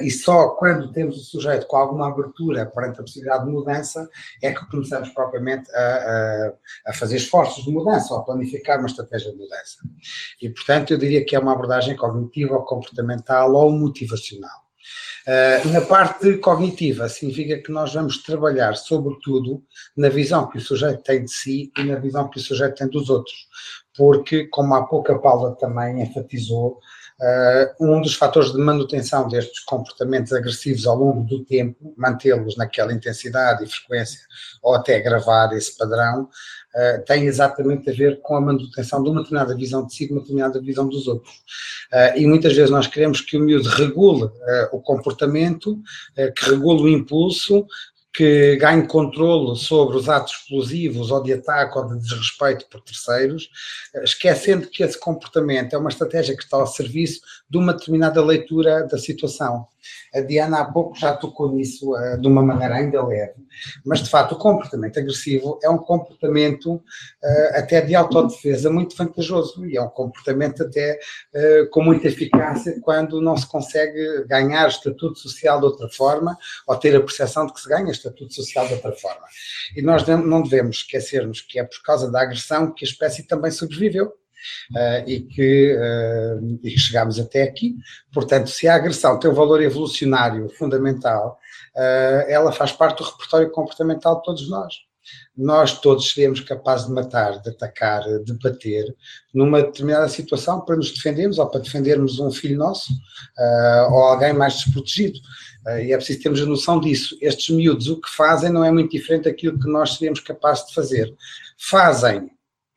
e só quando temos o sujeito com alguma abertura perante a possibilidade de mudança é que começamos propriamente a fazer esforços de mudança ou a planificar uma estratégia de mudança. E, portanto, eu diria que é uma abordagem cognitiva ou comportamental ou motivacional. Na parte cognitiva, significa que nós vamos trabalhar, sobretudo, na visão que o sujeito tem de si e na visão que o sujeito tem dos outros, porque, como há pouco a Paula também enfatizou, um dos fatores de manutenção destes comportamentos agressivos ao longo do tempo, mantê-los naquela intensidade e frequência, ou até agravar esse padrão, tem exatamente a ver com a manutenção de uma determinada visão de si e de uma determinada visão dos outros. E muitas vezes nós queremos que o miúdo regule o comportamento, que regule o impulso, que ganhe controlo sobre os atos explosivos ou de ataque ou de desrespeito por terceiros, esquecendo que esse comportamento é uma estratégia que está ao serviço de uma determinada leitura da situação. A Diana há pouco já tocou nisso de uma maneira ainda leve, mas de facto o comportamento agressivo é um comportamento até de autodefesa muito vantajoso, e é um comportamento até com muita eficácia quando não se consegue ganhar estatuto social de outra forma ou ter a percepção de que se ganha estatuto social de outra forma. E nós não devemos esquecermos que é por causa da agressão que a espécie também sobreviveu. E que chegámos até aqui. Portanto, se a agressão tem um valor evolucionário fundamental, ela faz parte do repertório comportamental de todos nós. Nós todos seremos capazes de matar, de atacar, de bater numa determinada situação para nos defendermos ou para defendermos um filho nosso ou alguém mais desprotegido. E é preciso termos a noção disso. Estes miúdos, o que fazem não é muito diferente daquilo que nós seremos capazes de fazer. Fazem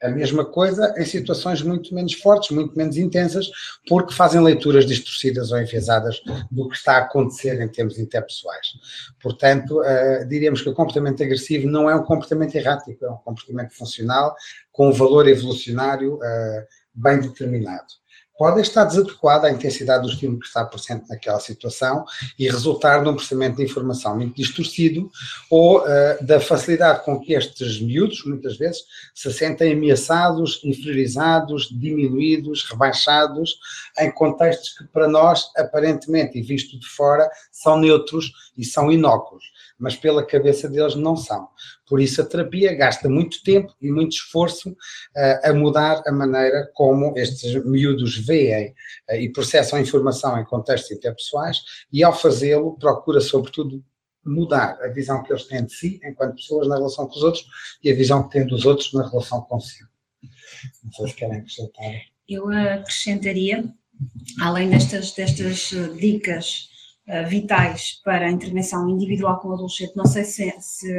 a mesma coisa em situações muito menos fortes, muito menos intensas, porque fazem leituras distorcidas ou enviesadas do que está a acontecer em termos interpessoais. Portanto, diríamos que o comportamento agressivo não é um comportamento errático, é um comportamento funcional, com um valor evolucionário bem determinado. Pode estar desadequada à intensidade do estímulo que está presente naquela situação e resultar num processamento de informação muito distorcido ou da facilidade com que estes miúdos, muitas vezes, se sentem ameaçados, inferiorizados, diminuídos, rebaixados, em contextos que para nós, aparentemente e visto de fora, são neutros e são inócuos, mas pela cabeça deles não são. Por isso a terapia gasta muito tempo e muito esforço a mudar a maneira como estes miúdos veem e processam a informação em contextos interpessoais, e ao fazê-lo procura sobretudo mudar a visão que eles têm de si enquanto pessoas na relação com os outros e a visão que têm dos outros na relação consigo. Não sei se querem acrescentar. Eu acrescentaria além destas dicas vitais para a intervenção individual com o adolescente, não sei se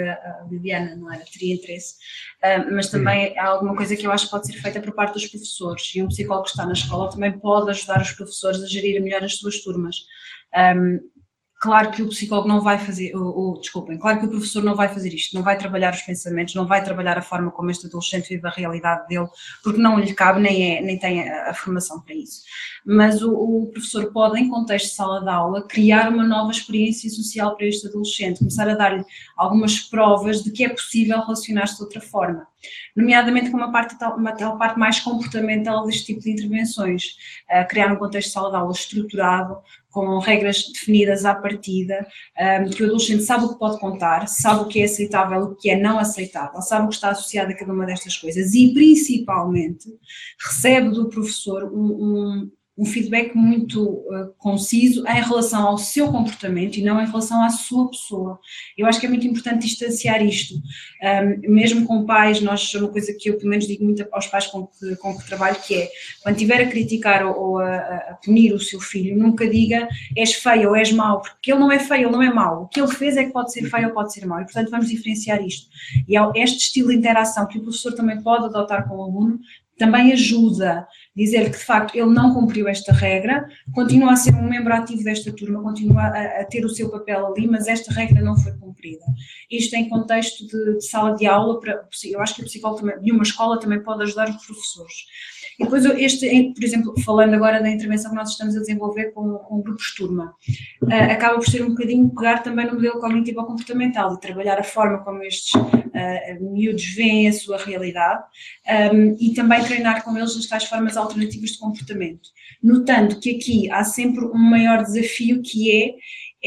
a Liliana não era, teria interesse, mas também há alguma coisa que eu acho que pode ser feita por parte dos professores, e um psicólogo que está na escola também pode ajudar os professores a gerir melhor as suas turmas. Claro que o psicólogo não vai fazer, claro que o professor não vai fazer isto, não vai trabalhar os pensamentos, não vai trabalhar a forma como este adolescente vive a realidade dele, porque não lhe cabe, nem tem a formação para isso. Mas o professor pode, em contexto de sala de aula, criar uma nova experiência social para este adolescente, começar a dar-lhe algumas provas de que é possível relacionar-se de outra forma, nomeadamente com uma parte mais comportamental deste tipo de intervenções, criar um contexto de sala de aula estruturado, com regras definidas à partida, que o adolescente sabe o que pode contar, sabe o que é aceitável, o que é não aceitável, sabe o que está associado a cada uma destas coisas e, principalmente, recebe do professor um feedback muito conciso em relação ao seu comportamento e não em relação à sua pessoa. Eu acho que é muito importante distanciar isto. Mesmo com pais, nós, uma coisa que eu pelo menos digo muito aos pais com que trabalho, que é, quando estiver a criticar ou a punir o seu filho, nunca diga és feio ou és mau, porque ele não é feio, ele não é mau. O que ele fez é que pode ser feio ou pode ser mau, e portanto vamos diferenciar isto. E há este estilo de interação que o professor também pode adotar com o aluno, também ajuda a dizer que, de facto, ele não cumpriu esta regra, continua a ser um membro ativo desta turma, continua a ter o seu papel ali, mas esta regra não foi cumprida. Isto em contexto de sala de aula, eu acho que o psicólogo também, de uma escola também pode ajudar os professores. E depois, por exemplo, falando agora da intervenção que nós estamos a desenvolver com grupos de turma, acaba por ser um bocadinho pegar também no modelo cognitivo ou comportamental e trabalhar a forma como estes miúdos veem a sua realidade e também treinar com eles as tais formas alternativas de comportamento. Notando que aqui há sempre um maior desafio que é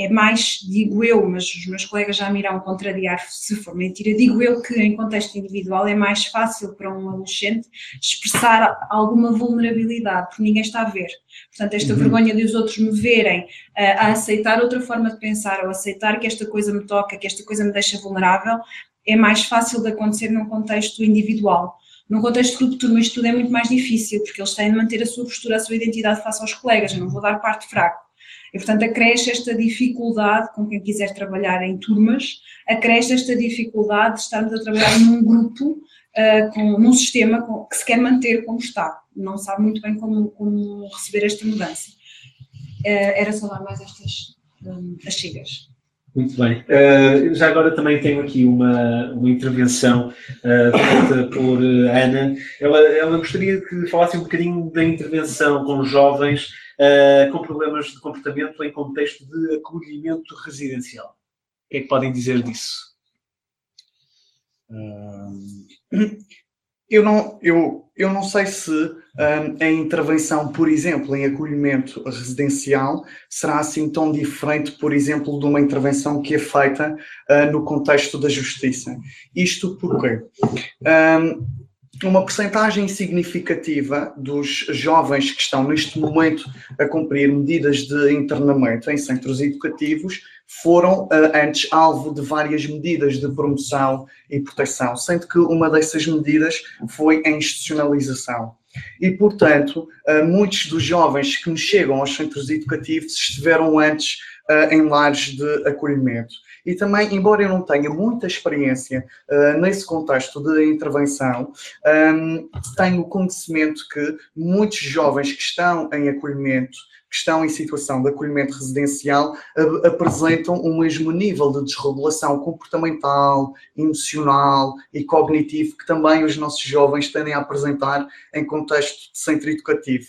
mais, digo eu, mas os meus colegas já me irão contrariar se for mentira, digo eu que em contexto individual é mais fácil para um adolescente expressar alguma vulnerabilidade, porque ninguém está a ver. Portanto, esta vergonha de os outros me verem a aceitar outra forma de pensar, ou aceitar que esta coisa me toca, que esta coisa me deixa vulnerável, é mais fácil de acontecer num contexto individual. Num contexto de grupo de turma isto tudo é muito mais difícil, porque eles têm de manter a sua postura, a sua identidade face aos colegas, eu não vou dar parte fraca. E, portanto, acresce esta dificuldade, com quem quiser trabalhar em turmas, acresce esta dificuldade de estarmos a trabalhar num grupo, num sistema que se quer manter como está. Não sabe muito bem como receber esta mudança. Era só dar mais estas axigas. Muito bem. Já agora também tenho aqui uma intervenção feita por Ana. Ela gostaria que falasse um bocadinho da intervenção com jovens com problemas de comportamento em contexto de acolhimento residencial. O que é que podem dizer disso? Eu não sei se a intervenção, por exemplo, em acolhimento residencial será assim tão diferente, por exemplo, de uma intervenção que é feita no contexto da justiça. Isto porquê? Uma percentagem significativa dos jovens que estão neste momento a cumprir medidas de internamento em centros educativos foram antes alvo de várias medidas de promoção e proteção, sendo que uma dessas medidas foi a institucionalização. E, portanto, muitos dos jovens que chegam aos centros educativos estiveram antes em lares de acolhimento. E também, embora eu não tenha muita experiência nesse contexto de intervenção, tenho conhecimento que muitos jovens que estão em acolhimento, que estão em situação de acolhimento residencial, apresentam o mesmo nível de desregulação comportamental, emocional e cognitivo que também os nossos jovens tendem a apresentar em contexto de centro educativo.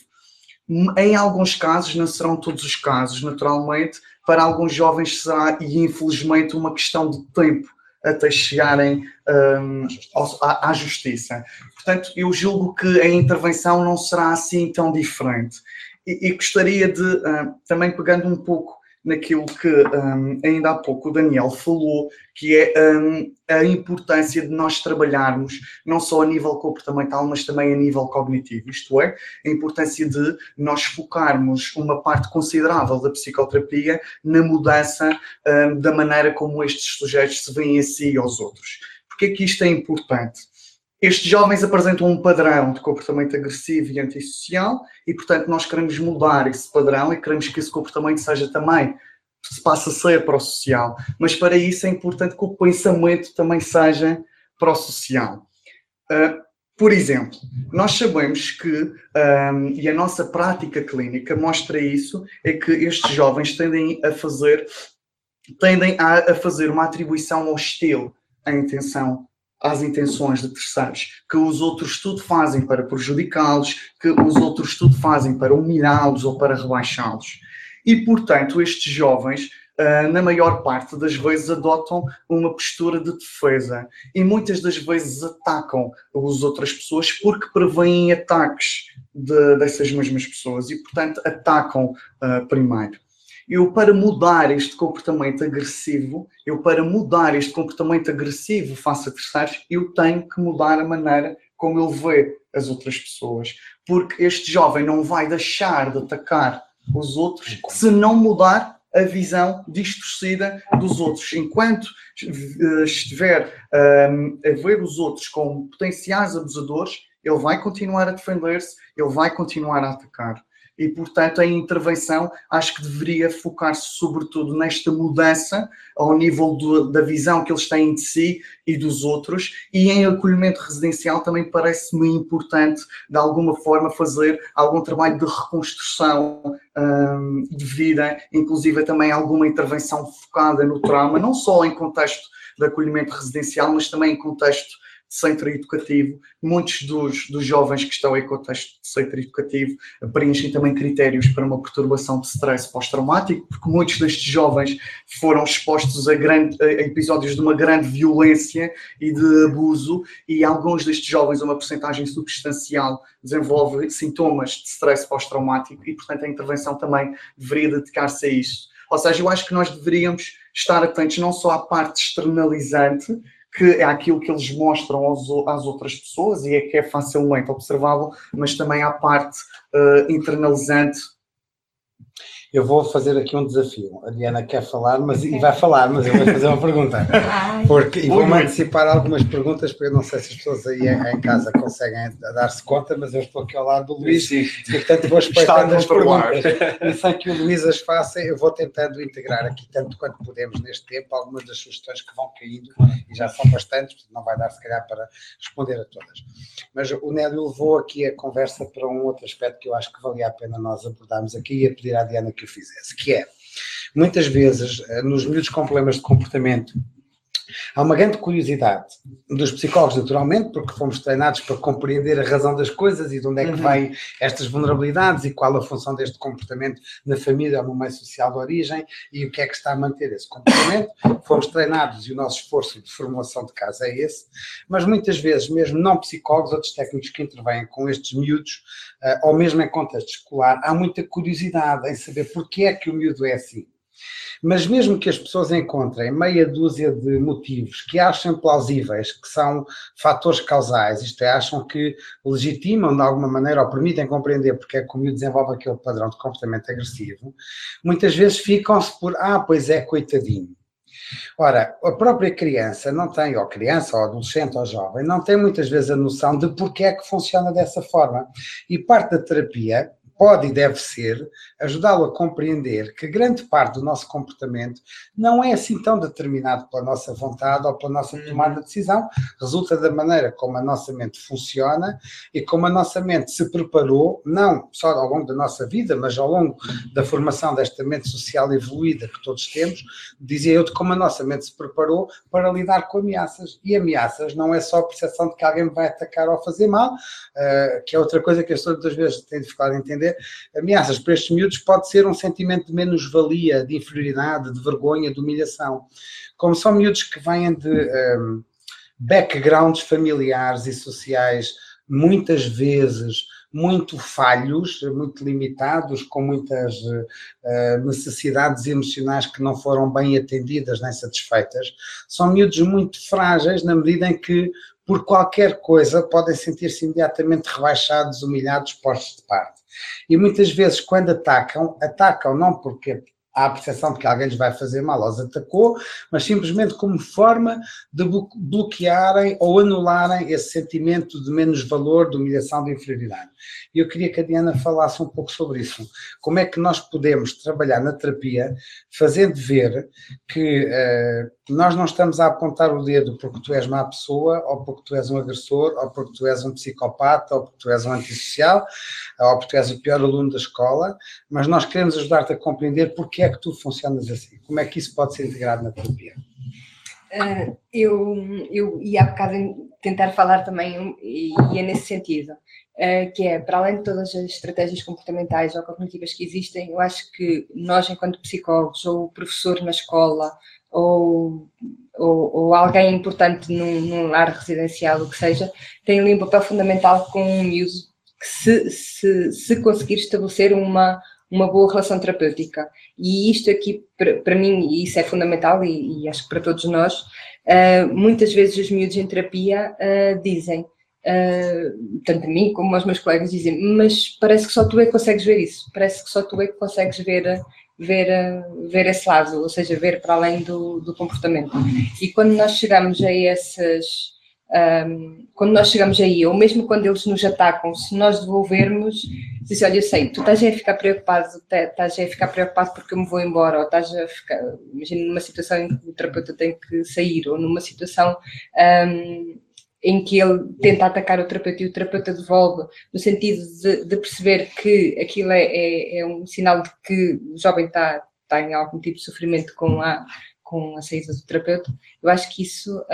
Em alguns casos, não serão todos os casos, naturalmente, para alguns jovens será, e infelizmente, uma questão de tempo até chegarem à justiça. Portanto, eu julgo que a intervenção não será assim tão diferente. E gostaria de, também pegando um pouco naquilo que ainda há pouco o Daniel falou, que é a importância de nós trabalharmos não só a nível comportamental, mas também a nível cognitivo, isto é, a importância de nós focarmos uma parte considerável da psicoterapia na mudança da maneira como estes sujeitos se veem a si e aos outros. Porque é que isto é importante? Estes jovens apresentam um padrão de comportamento agressivo e antissocial e, portanto, nós queremos mudar esse padrão e queremos que esse comportamento seja também, se passe a ser pró-social. Mas para isso é importante que o pensamento também seja pró-social. Por exemplo, nós sabemos que, e a nossa prática clínica mostra isso, é que estes jovens tendem a fazer uma atribuição hostil à intenção às intenções de terceiros, que os outros tudo fazem para prejudicá-los, que os outros tudo fazem para humilhá-los ou para rebaixá-los. E, portanto, estes jovens, na maior parte das vezes, adotam uma postura de defesa e muitas das vezes atacam as outras pessoas porque prevêem ataques dessas mesmas pessoas e, portanto, atacam primeiro. Para mudar este comportamento agressivo face a terceiros, eu tenho que mudar a maneira como ele vê as outras pessoas. Porque este jovem não vai deixar de atacar os outros se não mudar a visão distorcida dos outros. Enquanto estiver a ver os outros como potenciais abusadores, ele vai continuar a defender-se, ele vai continuar a atacar. E, portanto, a intervenção acho que deveria focar-se sobretudo nesta mudança ao nível da visão que eles têm de si e dos outros, e em acolhimento residencial também parece-me importante, de alguma forma, fazer algum trabalho de reconstrução de vida, inclusive também alguma intervenção focada no trauma, não só em contexto de acolhimento residencial, mas também em contexto centro educativo. Muitos dos jovens que estão em contexto de centro educativo preenchem também critérios para uma perturbação de stress pós-traumático, porque muitos destes jovens foram expostos a episódios de uma grande violência e de abuso, e alguns destes jovens, uma porcentagem substancial, desenvolve sintomas de stress pós-traumático e, portanto, a intervenção também deveria dedicar-se a isto. Ou seja, eu acho que nós deveríamos estar atentos não só à parte externalizante, que é aquilo que eles mostram às outras pessoas e é que é facilmente observável, mas também à parte internalizante. Eu vou fazer aqui um desafio. A Diana quer falar, mas eu vou fazer uma pergunta. E vou-me antecipar algumas perguntas, porque eu não sei se as pessoas aí em casa conseguem dar-se conta, mas eu estou aqui ao lado do Luís, sim, sim. E portanto vou respeitando as perguntas. Eu sei que o Luís as faça, eu vou tentando integrar aqui, tanto quanto podemos neste tempo, algumas das sugestões que vão caindo, e já são bastantes, portanto não vai dar se calhar para responder a todas. Mas o Nélio levou aqui a conversa para um outro aspecto que eu acho que valia a pena nós abordarmos aqui, e a pedir à Diana que o fizesse, que é, muitas vezes, nos miúdos com problemas de comportamento, há uma grande curiosidade dos psicólogos, naturalmente, porque fomos treinados para compreender a razão das coisas e de onde é que vêm estas vulnerabilidades e qual a função deste comportamento na família ou no meio social de origem e o que é que está a manter esse comportamento. Fomos treinados e o nosso esforço de formulação de caso é esse, mas muitas vezes, mesmo não psicólogos, outros técnicos que intervêm com estes miúdos, ou mesmo em contexto escolar, há muita curiosidade em saber porque é que o miúdo é assim. Mas mesmo que as pessoas encontrem meia dúzia de motivos que acham plausíveis, que são fatores causais, isto é, acham que legitimam de alguma maneira ou permitem compreender porque é que o miúdo desenvolve aquele padrão de comportamento agressivo, muitas vezes ficam-se por, pois é, coitadinho. Ora, a própria criança não tem, ou criança, ou adolescente, ou jovem, não tem muitas vezes a noção de porque é que funciona dessa forma. E parte da terapia pode e deve ser ajudá-lo a compreender que grande parte do nosso comportamento não é assim tão determinado pela nossa vontade ou pela nossa tomada de decisão, resulta da maneira como a nossa mente funciona e como a nossa mente se preparou, não só ao longo da nossa vida, mas ao longo da formação desta mente social evoluída que todos temos, dizia eu, de como a nossa mente se preparou para lidar com ameaças. E ameaças não é só a percepção de que alguém me vai atacar ou fazer mal, que é outra coisa que as pessoas muitas vezes têm dificuldade em entender. Ameaças para estes miúdos pode ser um sentimento de menos-valia, de inferioridade, de vergonha, de humilhação. Como são miúdos que vêm de backgrounds familiares e sociais, muitas vezes muito falhos, muito limitados, com muitas necessidades emocionais que não foram bem atendidas nem satisfeitas, são miúdos muito frágeis na medida em que, por qualquer coisa, podem sentir-se imediatamente rebaixados, humilhados, postos de parte. E muitas vezes, quando atacam, atacam não porque a percepção de que alguém lhes vai fazer mal, os atacou, mas simplesmente como forma de bloquearem ou anularem esse sentimento de menos-valor, de humilhação, de inferioridade. E eu queria que a Diana falasse um pouco sobre isso. Como é que nós podemos trabalhar na terapia, fazendo ver que nós não estamos a apontar o dedo porque tu és má pessoa, ou porque tu és um agressor, ou porque tu és um psicopata, ou porque tu és um antissocial, ou porque tu és o pior aluno da escola, mas nós queremos ajudar-te a compreender porque é que tu funcionas assim, como é que isso pode ser integrado na terapia. Eu ia há bocado tentar falar também, e é nesse sentido, que é, para além de todas as estratégias comportamentais ou cognitivas que existem, eu acho que nós, enquanto psicólogos, ou professor na escola, ou alguém importante num lar residencial, o que seja, tem ali um papel fundamental com um miúdo, que se conseguir estabelecer uma boa relação terapêutica. E isto aqui, para mim, e isso é fundamental, e acho que para todos nós, muitas vezes os miúdos em terapia dizem, tanto a mim como aos meus colegas dizem, mas parece que só tu é que consegues ver isso, parece que só tu é que consegues ver esse lado, ou seja, ver para além do comportamento. E quando nós chegamos a essas... quando nós chegamos aí, ou mesmo quando eles nos atacam, se nós devolvermos, dizem, olha, eu sei, tu estás a ficar preocupado, porque eu me vou embora, ou estás a ficar, imagina, numa situação em que o terapeuta tem que sair, ou numa situação em que ele tenta atacar o terapeuta e o terapeuta devolve, no sentido de perceber que aquilo é um sinal de que o jovem está em algum tipo de sofrimento com a saída do terapeuta. Eu acho que isso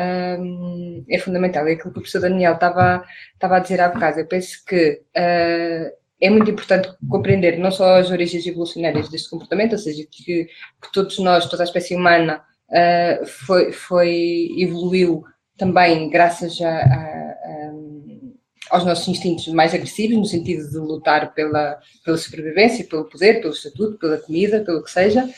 é fundamental. É aquilo que o professor Daniel estava a dizer há bocado. Eu penso que é muito importante compreender não só as origens evolucionárias deste comportamento, ou seja, que todos nós, toda a espécie humana, evoluiu também graças aos nossos instintos mais agressivos, no sentido de lutar pela sobrevivência, pelo poder, pelo estatuto, pela comida, pelo que seja,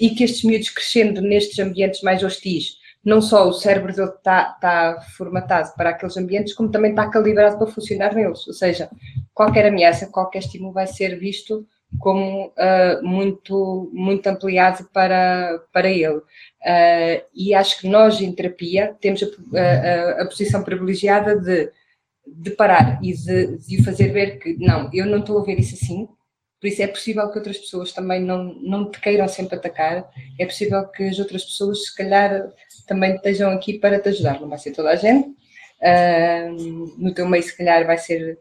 e que estes miúdos, crescendo nestes ambientes mais hostis, não só o cérebro dele está formatado para aqueles ambientes, como também está calibrado para funcionar neles, ou seja, qualquer ameaça, qualquer estímulo vai ser visto como muito, muito ampliado para ele. E acho que nós, em terapia, temos a posição privilegiada de parar e de o fazer ver que, não, eu não estou a ver isso assim, por isso é possível que outras pessoas também não te queiram sempre atacar, é possível que as outras pessoas, se calhar, também estejam aqui para te ajudar, não vai ser toda a gente, no teu meio se calhar vai ser,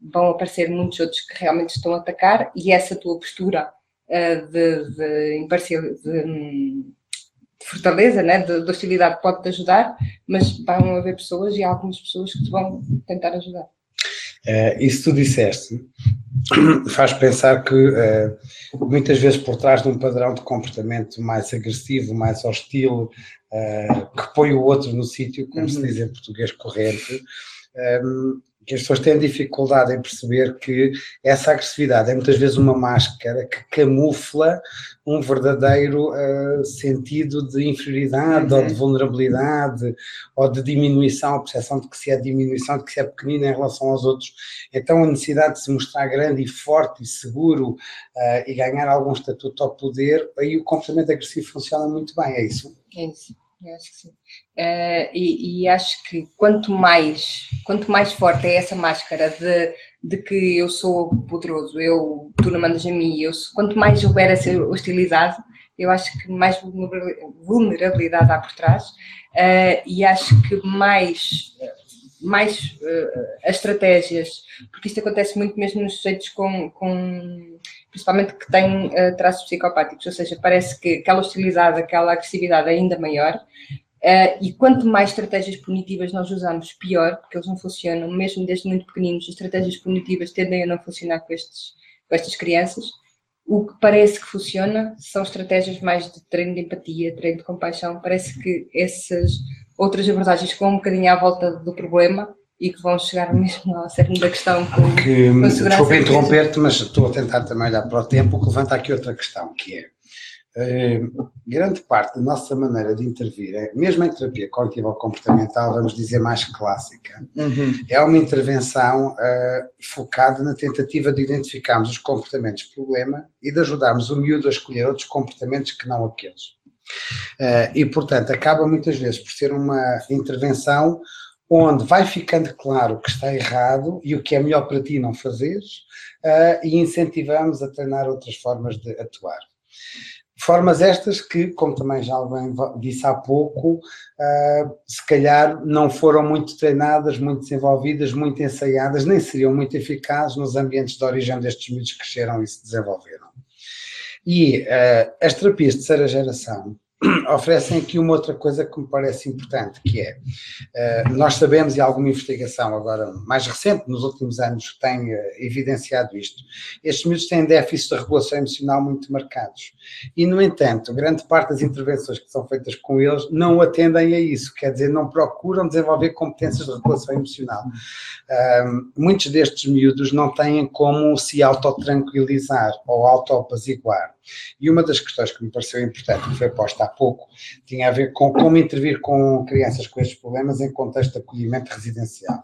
vão aparecer muitos outros que realmente estão a atacar, e essa tua postura de fortaleza, né, de hostilidade pode-te ajudar, mas vão haver pessoas, e algumas pessoas que te vão tentar ajudar. Isso tu disseste, faz pensar que muitas vezes por trás de um padrão de comportamento mais agressivo, mais hostil, que põe o outro no sítio, como se diz em português corrente, que as pessoas têm dificuldade em perceber que essa agressividade é muitas vezes uma máscara que camufla um verdadeiro sentido de inferioridade, ou de vulnerabilidade, ou de diminuição, a percepção de que se é diminuição, de que se é pequenino em relação aos outros. Então a necessidade de se mostrar grande e forte e seguro e ganhar algum estatuto ao poder, aí o comportamento agressivo funciona muito bem, é isso? É isso. Eu acho que sim. E acho que quanto mais forte é essa máscara de que eu sou poderoso, tu não mandas a mim, quanto mais houver essa hostilidade, eu acho que mais vulnerabilidade há por trás, e acho que mais as estratégias, porque isto acontece muito mesmo nos sujeitos principalmente que têm traços psicopáticos, ou seja, parece que aquela hostilidade, aquela agressividade é ainda maior, e quanto mais estratégias punitivas nós usamos, pior, porque eles não funcionam, mesmo desde muito pequeninos, as estratégias punitivas tendem a não funcionar com estas crianças. O que parece que funciona são estratégias mais de treino de empatia, treino de compaixão, parece que essas outras abordagens que vão um bocadinho à volta do problema e que vão chegar mesmo ao cerne da questão com segurança. Desculpa interromper-te, mas estou a tentar também olhar para o tempo, que levanta aqui outra questão, que é grande parte da nossa maneira de intervir, mesmo em terapia cognitivo ou comportamental, vamos dizer mais clássica, é uma intervenção focada na tentativa de identificarmos os comportamentos problema e de ajudarmos o miúdo a escolher outros comportamentos que não aqueles. E, portanto, acaba muitas vezes por ser uma intervenção onde vai ficando claro o que está errado e o que é melhor para ti não fazeres, e incentivamos a treinar outras formas de atuar. Formas estas que, como também já alguém disse há pouco, se calhar não foram muito treinadas, muito desenvolvidas, muito ensaiadas, nem seriam muito eficazes nos ambientes de origem destes miúdos que cresceram e se desenvolveram. E as terapias de terceira geração oferecem aqui uma outra coisa que me parece importante, que é, nós sabemos, e alguma investigação agora mais recente, nos últimos anos, tem evidenciado isto, estes miúdos têm déficits de regulação emocional muito marcados. E, no entanto, grande parte das intervenções que são feitas com eles não atendem a isso, quer dizer, não procuram desenvolver competências de regulação emocional. Muitos destes miúdos não têm como se autotranquilizar ou autoapaziguar. E uma das questões que me pareceu importante, que foi posta há pouco, tinha a ver com como intervir com crianças com estes problemas em contexto de acolhimento residencial.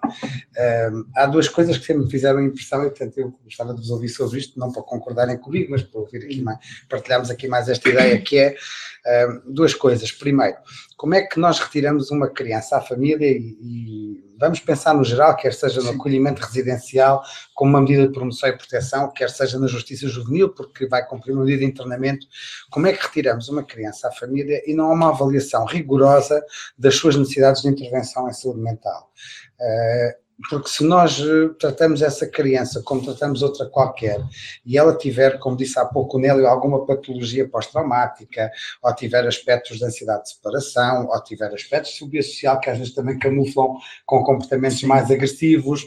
Há duas coisas que sempre me fizeram impressão, e portanto eu gostava de vos ouvir sobre isto, não para concordarem comigo, mas para ouvir aqui mais, partilharmos aqui mais esta ideia, que é duas coisas. Primeiro, como é que nós retiramos uma criança à família e vamos pensar no geral, quer seja no acolhimento residencial, como uma medida de promoção e proteção, quer seja na justiça juvenil, porque vai cumprir uma medida de internamento. Como é que retiramos uma criança à família e não há uma avaliação rigorosa das suas necessidades de intervenção em saúde mental? Porque se nós tratamos essa criança como tratamos outra qualquer, e ela tiver, como disse há pouco o Nélio, alguma patologia pós-traumática, ou tiver aspectos de ansiedade de separação, ou tiver aspectos de fobia social, que às vezes também camuflam com comportamentos mais agressivos,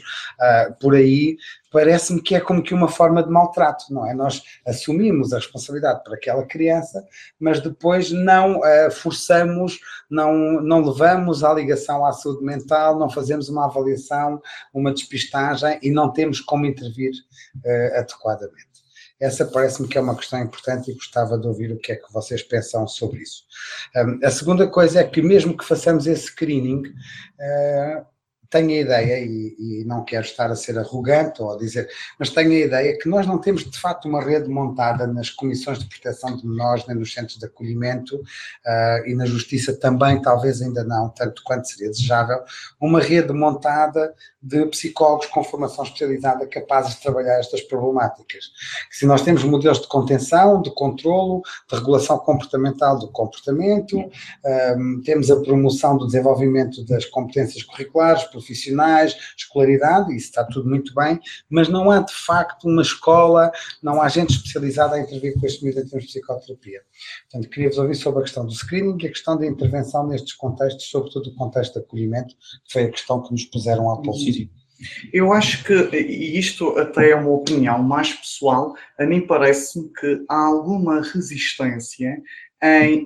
por aí, parece-me que é como que uma forma de maltrato, não é? Nós assumimos a responsabilidade por aquela criança, mas depois não forçamos, não levamos à ligação à saúde mental, não fazemos uma avaliação, uma despistagem e não temos como intervir adequadamente. Essa parece-me que é uma questão importante e gostava de ouvir o que é que vocês pensam sobre isso. A segunda coisa é que mesmo que façamos esse screening, tenho a ideia, e não quero estar a ser arrogante ou a dizer, mas tenho a ideia que nós não temos de facto uma rede montada nas comissões de proteção de menores, nem nos centros de acolhimento, e na justiça também, talvez ainda não, tanto quanto seria desejável, uma rede montada de psicólogos com formação especializada capazes de trabalhar estas problemáticas. Se nós temos modelos de contenção, de controlo, de regulação comportamental do comportamento, temos a promoção do desenvolvimento das competências curriculares, profissionais, escolaridade, isso está tudo muito bem, mas não há de facto uma escola, não há gente especializada a intervir com este meio de psicoterapia. Portanto, queria-vos ouvir sobre a questão do screening e a questão da intervenção nestes contextos, sobretudo o contexto de acolhimento, que foi a questão que nos puseram ao pulso. Eu acho que, e isto até é uma opinião mais pessoal, a mim parece-me que há alguma resistência em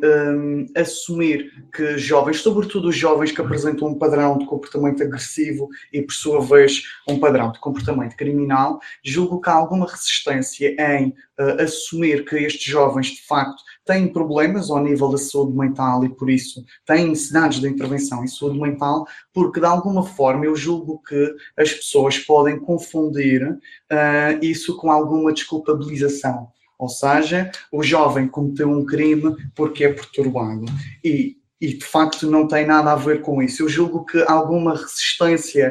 assumir que jovens, sobretudo os jovens que apresentam um padrão de comportamento agressivo e, por sua vez, um padrão de comportamento criminal, julgo que há alguma resistência em assumir que estes jovens, de facto, têm problemas ao nível da saúde mental e, por isso, têm necessidades de intervenção em saúde mental, porque, de alguma forma, eu julgo que as pessoas podem confundir isso com alguma desculpabilização. Ou seja, o jovem cometeu um crime porque é perturbado. E de facto, não tem nada a ver com isso. Eu julgo que há alguma resistência,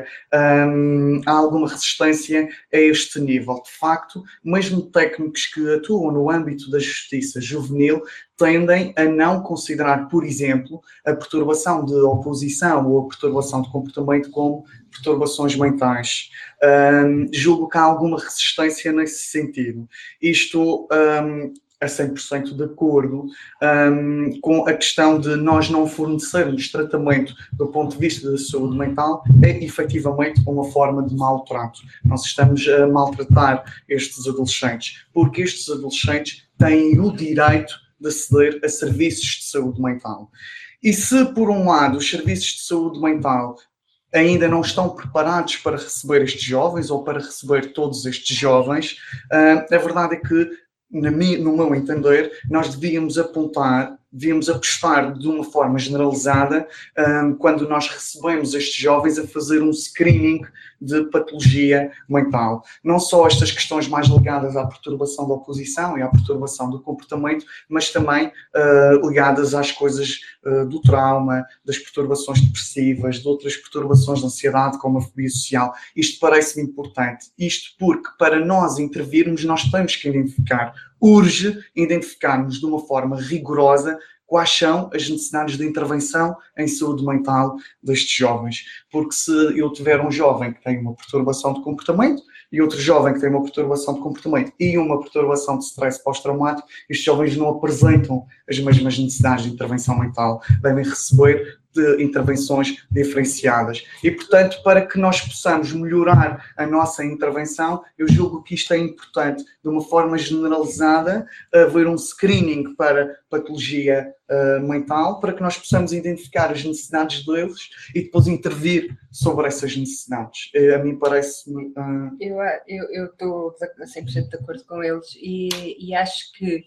a este nível. De facto, mesmo técnicos que atuam no âmbito da justiça juvenil tendem a não considerar, por exemplo, a perturbação de oposição ou a perturbação de comportamento como perturbações mentais. Julgo que há alguma resistência nesse sentido. Isto a 100% de acordo com a questão de nós não fornecermos tratamento do ponto de vista da saúde mental é efetivamente uma forma de maltrato. Nós estamos a maltratar estes adolescentes, porque estes adolescentes têm o direito de aceder a serviços de saúde mental. E se, por um lado, os serviços de saúde mental ainda não estão preparados para receber estes jovens ou para receber todos estes jovens, a verdade é que no meu entender, nós devíamos apontar, devíamos apostar de uma forma generalizada quando nós recebemos estes jovens a fazer um screening de patologia mental. Não só estas questões mais ligadas à perturbação da oposição e à perturbação do comportamento, mas também ligadas às coisas do trauma, das perturbações depressivas, de outras perturbações de ansiedade, como a fobia social. Isto parece-me importante. Isto porque, para nós intervirmos, nós temos que identificar. Urge identificarmos de uma forma rigorosa quais são as necessidades de intervenção em saúde mental destes jovens. Porque se eu tiver um jovem que tem uma perturbação de comportamento e outro jovem que tem uma perturbação de comportamento e uma perturbação de stress pós-traumático, estes jovens não apresentam as mesmas necessidades de intervenção mental. Devem receber de intervenções diferenciadas. E, portanto, para que nós possamos melhorar a nossa intervenção, eu julgo que isto é importante, de uma forma generalizada, haver um screening para patologia mental, para que nós possamos identificar as necessidades deles e depois intervir sobre essas necessidades. A mim parece-me... Eu estou 100% de acordo com eles e acho que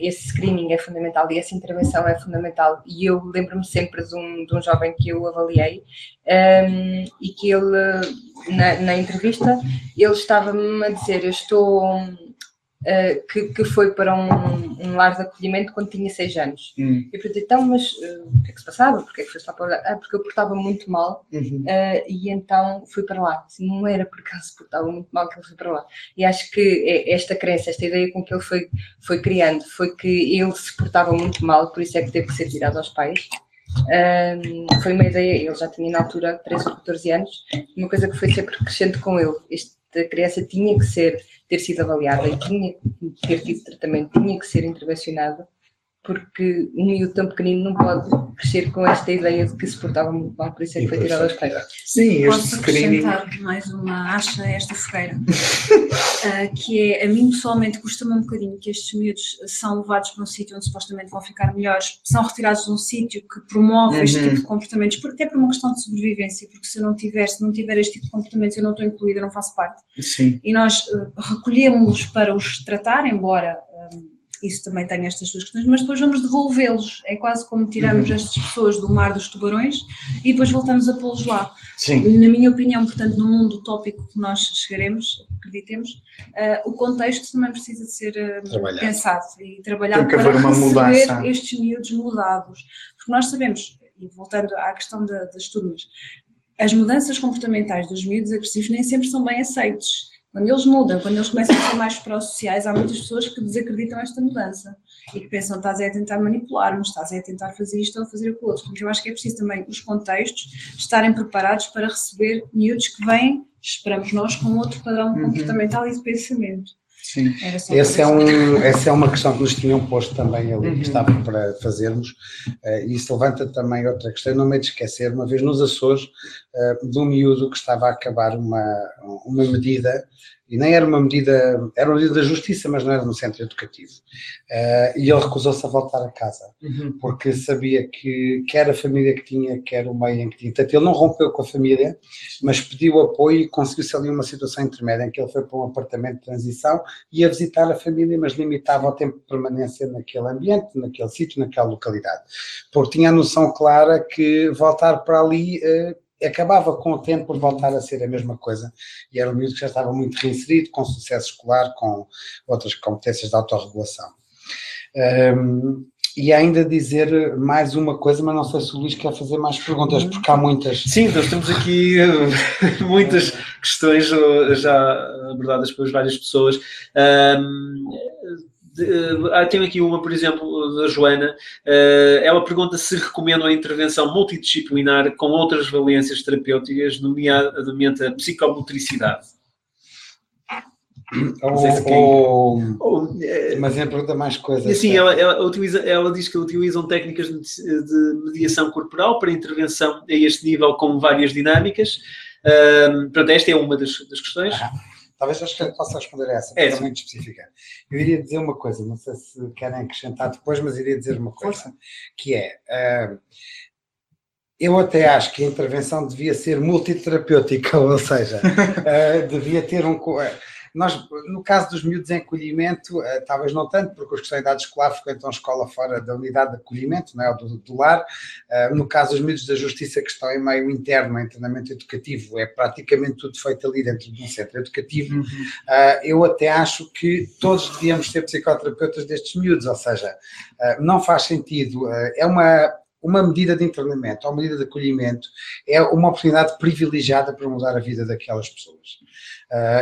esse screening é fundamental e essa intervenção é fundamental. E eu lembro-me sempre de um jovem que eu avaliei e que ele, na entrevista, ele estava-me a dizer, eu estou... que foi para um lar de acolhimento quando tinha 6 anos. Eu perguntei, então, mas o que é que se passava? Porque é que foste lá para lá? Ah, porque eu portava muito mal, e então fui para lá. Assim, não era por acaso portava muito mal que ele foi para lá. E acho que esta crença, esta ideia com que ele foi criando, foi que ele se portava muito mal, por isso é que teve que ser tirado aos pais. Foi uma ideia, ele já tinha na altura 13 ou 14 anos, uma coisa que foi sempre crescente com ele. Esta criança tinha que ter sido avaliada e tinha que ter tido tratamento, tinha que ser intervencionada, porque um miúdo tão pequenino não pode crescer com esta ideia de que se portava muito mal, por isso é que foi tirado aos pés. Sim, posso acrescentar mais uma acha a esta fogueira, que é, a mim pessoalmente custa-me um bocadinho que estes miúdos são levados para um sítio onde supostamente vão ficar melhores, são retirados de um sítio que promove este tipo de comportamentos, até por uma questão de sobrevivência, porque se não tiver este tipo de comportamentos eu não estou incluída, não faço parte. Sim. E nós recolhemos-los para os tratar, embora... isso também tem estas duas questões, mas depois vamos devolvê-los, é quase como tiramos estas pessoas do mar dos tubarões e depois voltamos a pô-los lá. Sim. Na minha opinião, portanto, no mundo utópico que nós chegaremos, acreditemos, o contexto também precisa de ser pensado e trabalhado para receber estes miúdos mudados, porque nós sabemos, e voltando à questão das turmas, as mudanças comportamentais dos miúdos agressivos nem sempre são bem aceites. Quando eles mudam, quando eles começam a ser mais pró-sociais, há muitas pessoas que desacreditam esta mudança e que pensam, estás a tentar manipular-nos, estás a tentar fazer isto ou fazer aquilo outro. Porque eu acho que é preciso também os contextos estarem preparados para receber miúdos que vêm, esperamos nós, com outro padrão comportamental e de pensamento. Sim, essa é uma questão que nos tinham posto também ali, que estava para fazermos, e isso levanta também outra questão, não me de esquecer, uma vez nos Açores, de um miúdo que estava a acabar uma medida, e nem era uma medida, era uma medida da justiça, mas não era no centro educativo, e ele recusou-se a voltar a casa, porque sabia que quer a família que tinha, quer o meio em que tinha, portanto ele não rompeu com a família, mas pediu apoio e conseguiu-se ali uma situação intermédia, em que ele foi para um apartamento de transição, ia visitar a família, mas limitava o tempo de permanência naquele ambiente, naquele sítio, naquela localidade, porque tinha a noção clara que voltar para ali... acabava com o tempo por voltar a ser a mesma coisa, e era um miúdo que já estava muito reinserido, com sucesso escolar, com outras competências de autorregulação. E ainda dizer mais uma coisa, mas não sei se o Luís quer fazer mais perguntas, porque há muitas. Sim, nós temos aqui muitas questões já abordadas por várias pessoas. Tenho aqui uma, por exemplo, da Joana. Ela pergunta se recomendam a intervenção multidisciplinar com outras valências terapêuticas, nomeadamente a psicomotricidade. Mas é a pergunta mais coisa. Sim, ela diz que utilizam técnicas de mediação corporal para intervenção a este nível com várias dinâmicas. Portanto, esta é uma das questões. Talvez acho que possa responder a essa, porque é muito específica. Eu iria dizer uma coisa, não sei se querem acrescentar depois, mas iria dizer uma coisa, que é, eu até acho que a intervenção devia ser multiterapêutica, ou seja, devia ter um... Nós, no caso dos miúdos em acolhimento, talvez não tanto, porque os que estão em idade escolar frequentam a escola fora da unidade de acolhimento, não é? Ou do lar. No caso dos miúdos da justiça, que estão em meio interno, em treinamento educativo, é praticamente tudo feito ali dentro de um centro educativo. Uhum. Eu até acho que todos devíamos ser psicoterapeutas destes miúdos, ou seja, não faz sentido, é uma medida de internamento, ou medida de acolhimento, é uma oportunidade privilegiada para mudar a vida daquelas pessoas.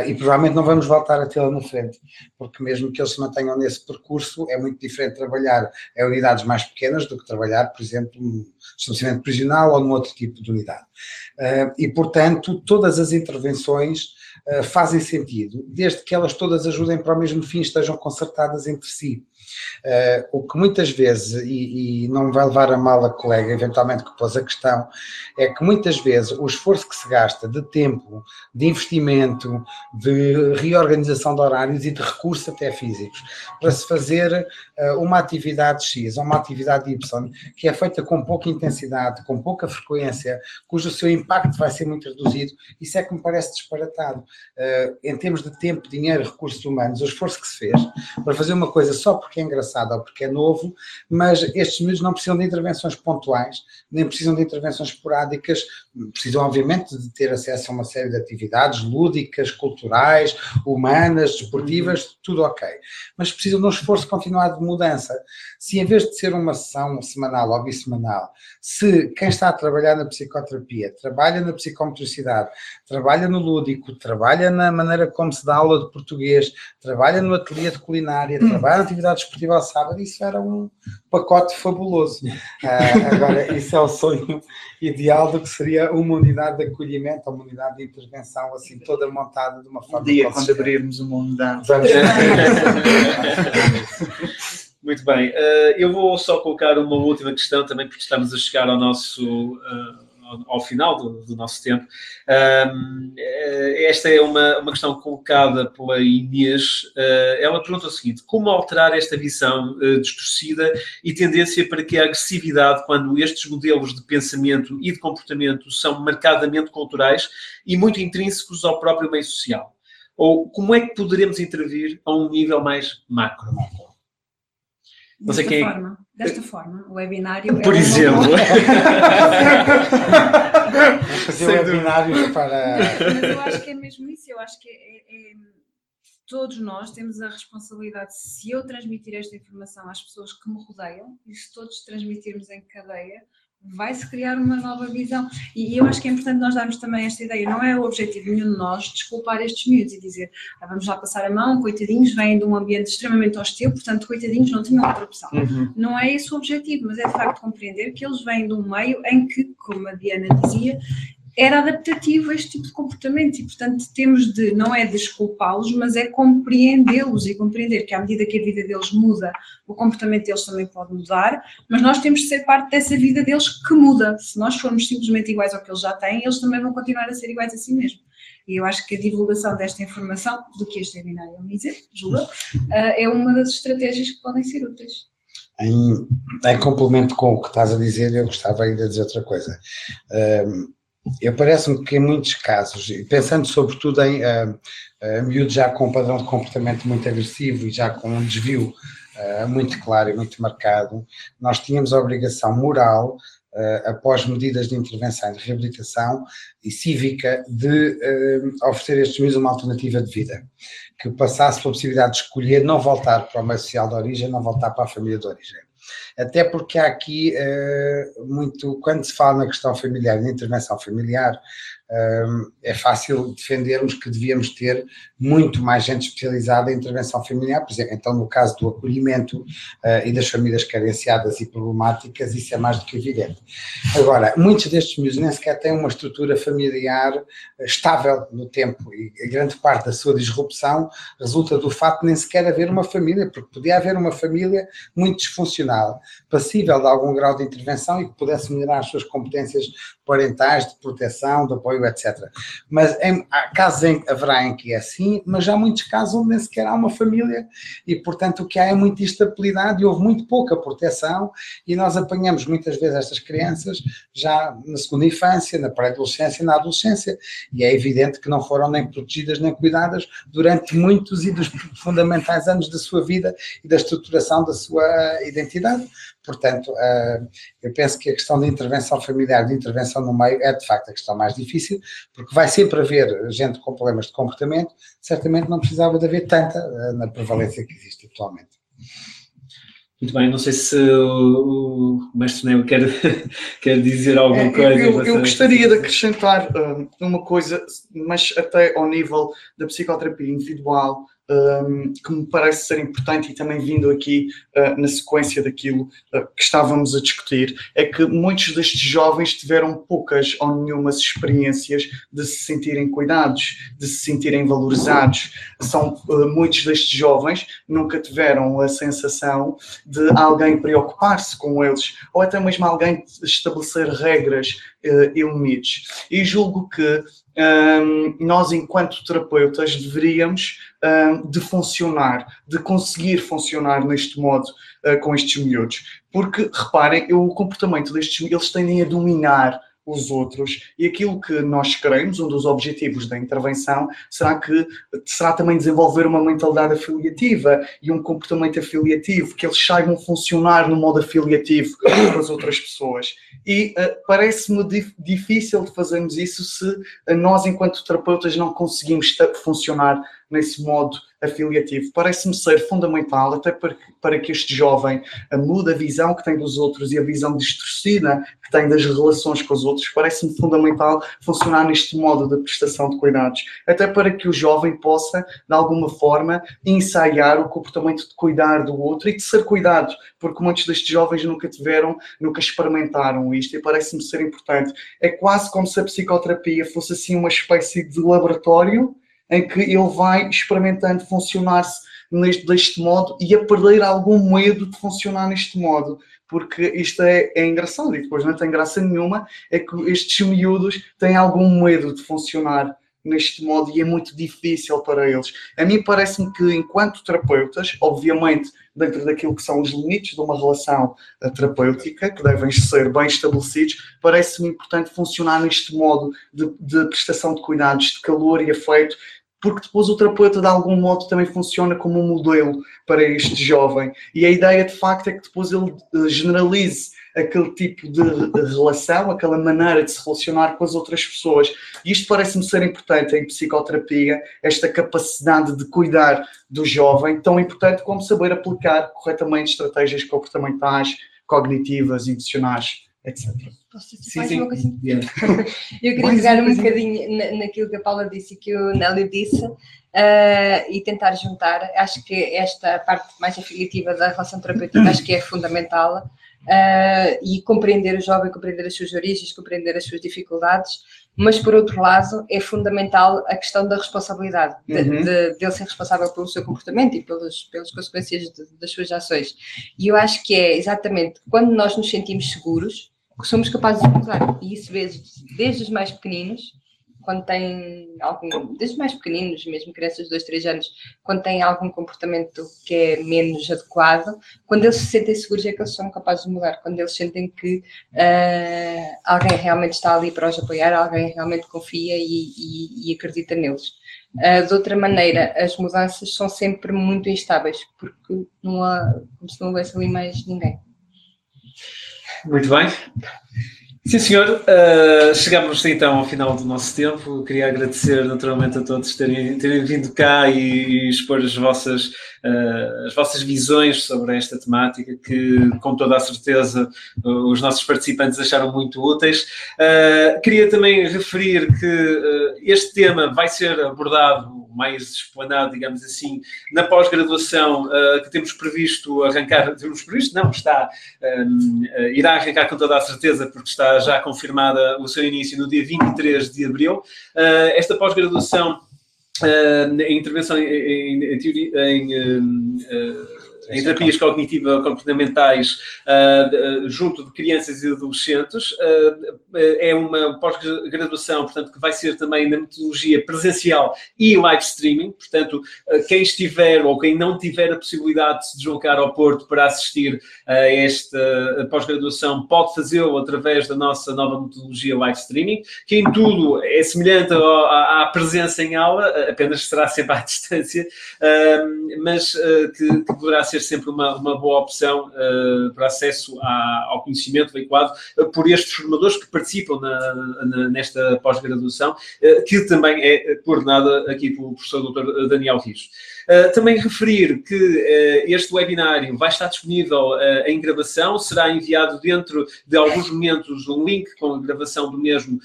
E provavelmente não vamos voltar a tê-la na frente, porque mesmo que eles se mantenham nesse percurso, é muito diferente trabalhar em unidades mais pequenas do que trabalhar, por exemplo, no estabelecimento prisional ou num outro tipo de unidade. E, portanto, todas as intervenções fazem sentido, desde que elas todas ajudem para o mesmo fim, estejam concertadas entre si. O que muitas vezes, e não me vai levar a mal a colega eventualmente que pôs a questão, é que muitas vezes o esforço que se gasta de tempo, de investimento, de reorganização de horários e de recursos até físicos, para se fazer uma atividade X ou uma atividade Y, que é feita com pouca intensidade, com pouca frequência, cujo seu impacto vai ser muito reduzido, isso é que me parece disparatado. Em termos de tempo, dinheiro, recursos humanos, o esforço que se fez para fazer uma coisa só porque é engraçado ou porque é novo, mas estes miúdos não precisam de intervenções pontuais, nem precisam de intervenções esporádicas, precisam obviamente de ter acesso a uma série de atividades lúdicas, culturais, humanas, desportivas, tudo ok, mas precisam de um esforço continuado de mudança. Se em vez de ser uma sessão semanal ou bissemanal, se quem está a trabalhar na psicoterapia, trabalha na psicomotricidade, trabalha no lúdico, trabalha na maneira como se dá aula de português, trabalha no ateliê de culinária, trabalha na atividade desportiva ao sábado, isso era um pacote fabuloso. Agora, isso é o sonho ideal do que seria uma unidade de acolhimento, uma unidade de intervenção, assim, toda montada de uma forma... Um dia, quando abrirmos uma unidade... Muito bem. Eu vou só colocar uma última questão também, porque estamos a chegar ao nosso... ao final do nosso tempo. Esta é uma questão colocada pela Inês. Ela pergunta o seguinte: como alterar esta visão distorcida e tendência para que a agressividade, quando estes modelos de pensamento e de comportamento são marcadamente culturais e muito intrínsecos ao próprio meio social? Ou como é que poderemos intervir a um nível mais macro? Desta forma, o webinário... Por exemplo. Vamos fazer webinários para... Mas eu acho que é mesmo isso, eu acho que todos nós temos a responsabilidade, se eu transmitir esta informação às pessoas que me rodeiam, e se todos transmitirmos em cadeia, vai-se criar uma nova visão. E eu acho que é importante nós darmos também esta ideia. Não é o objetivo nenhum de nós desculpar estes miúdos e dizer vamos lá passar a mão, coitadinhos, vêm de um ambiente extremamente hostil, portanto, coitadinhos, não tinham outra opção. Uhum. Não é esse o objetivo, mas é de facto compreender que eles vêm de um meio em que, como a Diana dizia, era adaptativo a este tipo de comportamento e, portanto, temos de, não é desculpá-los, mas é compreendê-los e compreender que à medida que a vida deles muda, o comportamento deles também pode mudar, mas nós temos de ser parte dessa vida deles que muda. Se nós formos simplesmente iguais ao que eles já têm, eles também vão continuar a ser iguais a si mesmos. E eu acho que a divulgação desta informação, do que este webinário é um exemplo, julgo, é uma das estratégias que podem ser úteis. Em complemento com o que estás a dizer, eu gostava ainda de dizer outra coisa. Eu parece-me que em muitos casos, pensando sobretudo em miúdos já com um padrão de comportamento muito agressivo e já com um desvio muito claro e muito marcado, nós tínhamos a obrigação moral, após medidas de intervenção e de reabilitação e cívica, de oferecer a estes miúdos uma alternativa de vida, que passasse pela possibilidade de escolher não voltar para o meio social de origem, não voltar para a família de origem. Até porque há aqui muito, quando se fala na questão familiar, na intervenção familiar, é fácil defendermos que devíamos ter muito mais gente especializada em intervenção familiar, por exemplo, então no caso do acolhimento e das famílias carenciadas e problemáticas, isso é mais do que evidente. Agora, muitos destes miúdos nem sequer têm uma estrutura familiar estável no tempo e a grande parte da sua disrupção resulta do facto de nem sequer haver uma família, porque podia haver uma família muito disfuncional, passível de algum grau de intervenção e que pudesse melhorar as suas competências parentais, de proteção, de apoio, etc. Mas há casos em que haverá em que é assim, mas já há muitos casos onde nem sequer há uma família e, portanto, o que há é muita instabilidade e houve muito pouca proteção e nós apanhamos muitas vezes estas crianças já na segunda infância, na pré-adolescência e na adolescência e é evidente que não foram nem protegidas nem cuidadas durante muitos e dos fundamentais anos da sua vida e da estruturação da sua identidade. Portanto, eu penso que a questão da intervenção familiar, de intervenção no meio, é de facto a questão mais difícil, porque vai sempre haver gente com problemas de comportamento, certamente não precisava de haver tanta na prevalência que existe atualmente. Muito bem, não sei se o Mestre Nélio quer dizer alguma coisa. Eu gostaria de acrescentar uma coisa, mas até ao nível da psicoterapia individual, que me parece ser importante e também vindo aqui na sequência daquilo que estávamos a discutir, é que muitos destes jovens tiveram poucas ou nenhumas experiências de se sentirem cuidados, de se sentirem valorizados. Muitos destes jovens nunca tiveram a sensação de alguém preocupar-se com eles ou até mesmo alguém estabelecer regras e limites. E julgo que nós, enquanto terapeutas, deveríamos conseguir funcionar neste modo com estes miúdos. Porque, reparem, o comportamento destes miúdos, eles tendem a dominar os outros e aquilo que nós queremos, um dos objetivos da intervenção, será também desenvolver uma mentalidade afiliativa e um comportamento afiliativo, que eles saibam funcionar no modo afiliativo com as outras pessoas. E parece-me difícil de fazermos isso se nós, enquanto terapeutas, não conseguimos funcionar nesse modo afiliativo. Parece-me ser fundamental, até para que este jovem mude a visão que tem dos outros e a visão distorcida que tem das relações com os outros. Parece-me fundamental funcionar neste modo de prestação de cuidados, até para que o jovem possa, de alguma forma, ensaiar o comportamento de cuidar do outro e de ser cuidado, porque muitos destes jovens nunca experimentaram isto e parece-me ser importante. É quase como se a psicoterapia fosse assim uma espécie de laboratório em que ele vai experimentando funcionar-se deste modo e a perder algum medo de funcionar neste modo, porque isto é engraçado e depois não tem graça nenhuma, é que estes miúdos têm algum medo de funcionar neste modo e é muito difícil para eles. A mim parece-me que, enquanto terapeutas, obviamente dentro daquilo que são os limites de uma relação terapêutica, que devem ser bem estabelecidos, parece-me importante funcionar neste modo de prestação de cuidados, de calor e afeto, porque depois o terapeuta, de algum modo, também funciona como um modelo para este jovem. E a ideia, de facto, é que depois ele generalize aquele tipo de relação, aquela maneira de se relacionar com as outras pessoas. E isto parece-me ser importante em psicoterapia, esta capacidade de cuidar do jovem, tão importante como saber aplicar corretamente estratégias comportamentais, cognitivas, emocionais, etc. Posso dizer mais uma coisa? Eu queria pegar um bocadinho naquilo que a Paula disse e que o Nélio disse e tentar juntar. Acho que esta parte mais afiliativa da relação terapêutica acho que é fundamental. E compreender o jovem, compreender as suas origens, compreender as suas dificuldades, mas por outro lado é fundamental a questão da responsabilidade, de ele ser responsável pelo seu comportamento e pelas consequências das suas ações. E eu acho que é exatamente quando nós nos sentimos seguros que somos capazes de mudar, e isso desde os mais pequeninos, quando têm algum, desde mais pequeninos, mesmo crianças de 2, 3 anos, quando têm algum comportamento que é menos adequado, quando eles se sentem seguros é que eles são capazes de mudar, quando eles sentem que alguém realmente está ali para os apoiar, alguém realmente confia e acredita neles. De outra maneira, as mudanças são sempre muito instáveis, porque não há, como se não houvesse ali mais ninguém. Muito bem. Sim, senhor. Chegámos então ao final do nosso tempo. Queria agradecer naturalmente a todos terem vindo cá e expor as vossas visões sobre esta temática que, com toda a certeza, os nossos participantes acharam muito úteis. Queria também referir que este tema vai ser abordado mais explanado, digamos assim, na pós-graduação que temos previsto arrancar, irá arrancar com toda a certeza, porque está já confirmada o seu início no dia 23 de abril. Esta pós-graduação em intervenção em em terapias cognitivo-comportamentais junto de crianças e adolescentes. É uma pós-graduação, portanto, que vai ser também na metodologia presencial e live streaming. Portanto, quem estiver ou quem não tiver a possibilidade de se deslocar ao Porto para assistir a esta pós-graduação pode fazê-lo através da nossa nova metodologia live streaming, que em tudo é semelhante à presença em aula, apenas será sempre à distância, mas que poderá ser sempre uma boa opção para acesso ao conhecimento veiculado por estes formadores que participam nesta pós-graduação, que também é coordenada aqui pelo professor Dr. Daniel Rijo. Também referir que este webinário vai estar disponível em gravação, será enviado dentro de alguns momentos um link com a gravação do mesmo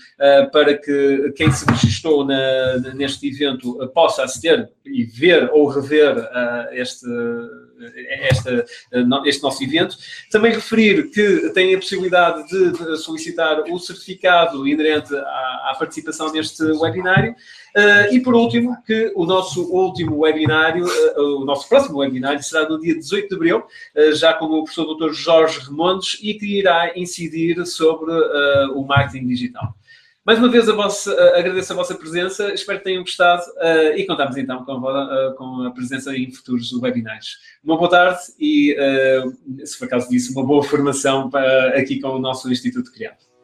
para que quem se registou neste evento possa aceder e ver ou rever este nosso evento. Também referir que tem a possibilidade de solicitar o certificado inerente à participação neste webinário. E, por último, que o nosso último webinário, o nosso próximo webinário, será no dia 18 de Abril, já com o professor Dr. Jorge Remondes, e que irá incidir sobre o marketing digital. Mais uma vez, agradeço a vossa presença, espero que tenham gostado e contamos, então, com a presença em futuros webinários. Uma boa tarde e, se for caso disso, uma boa formação aqui com o nosso Instituto CRIAP.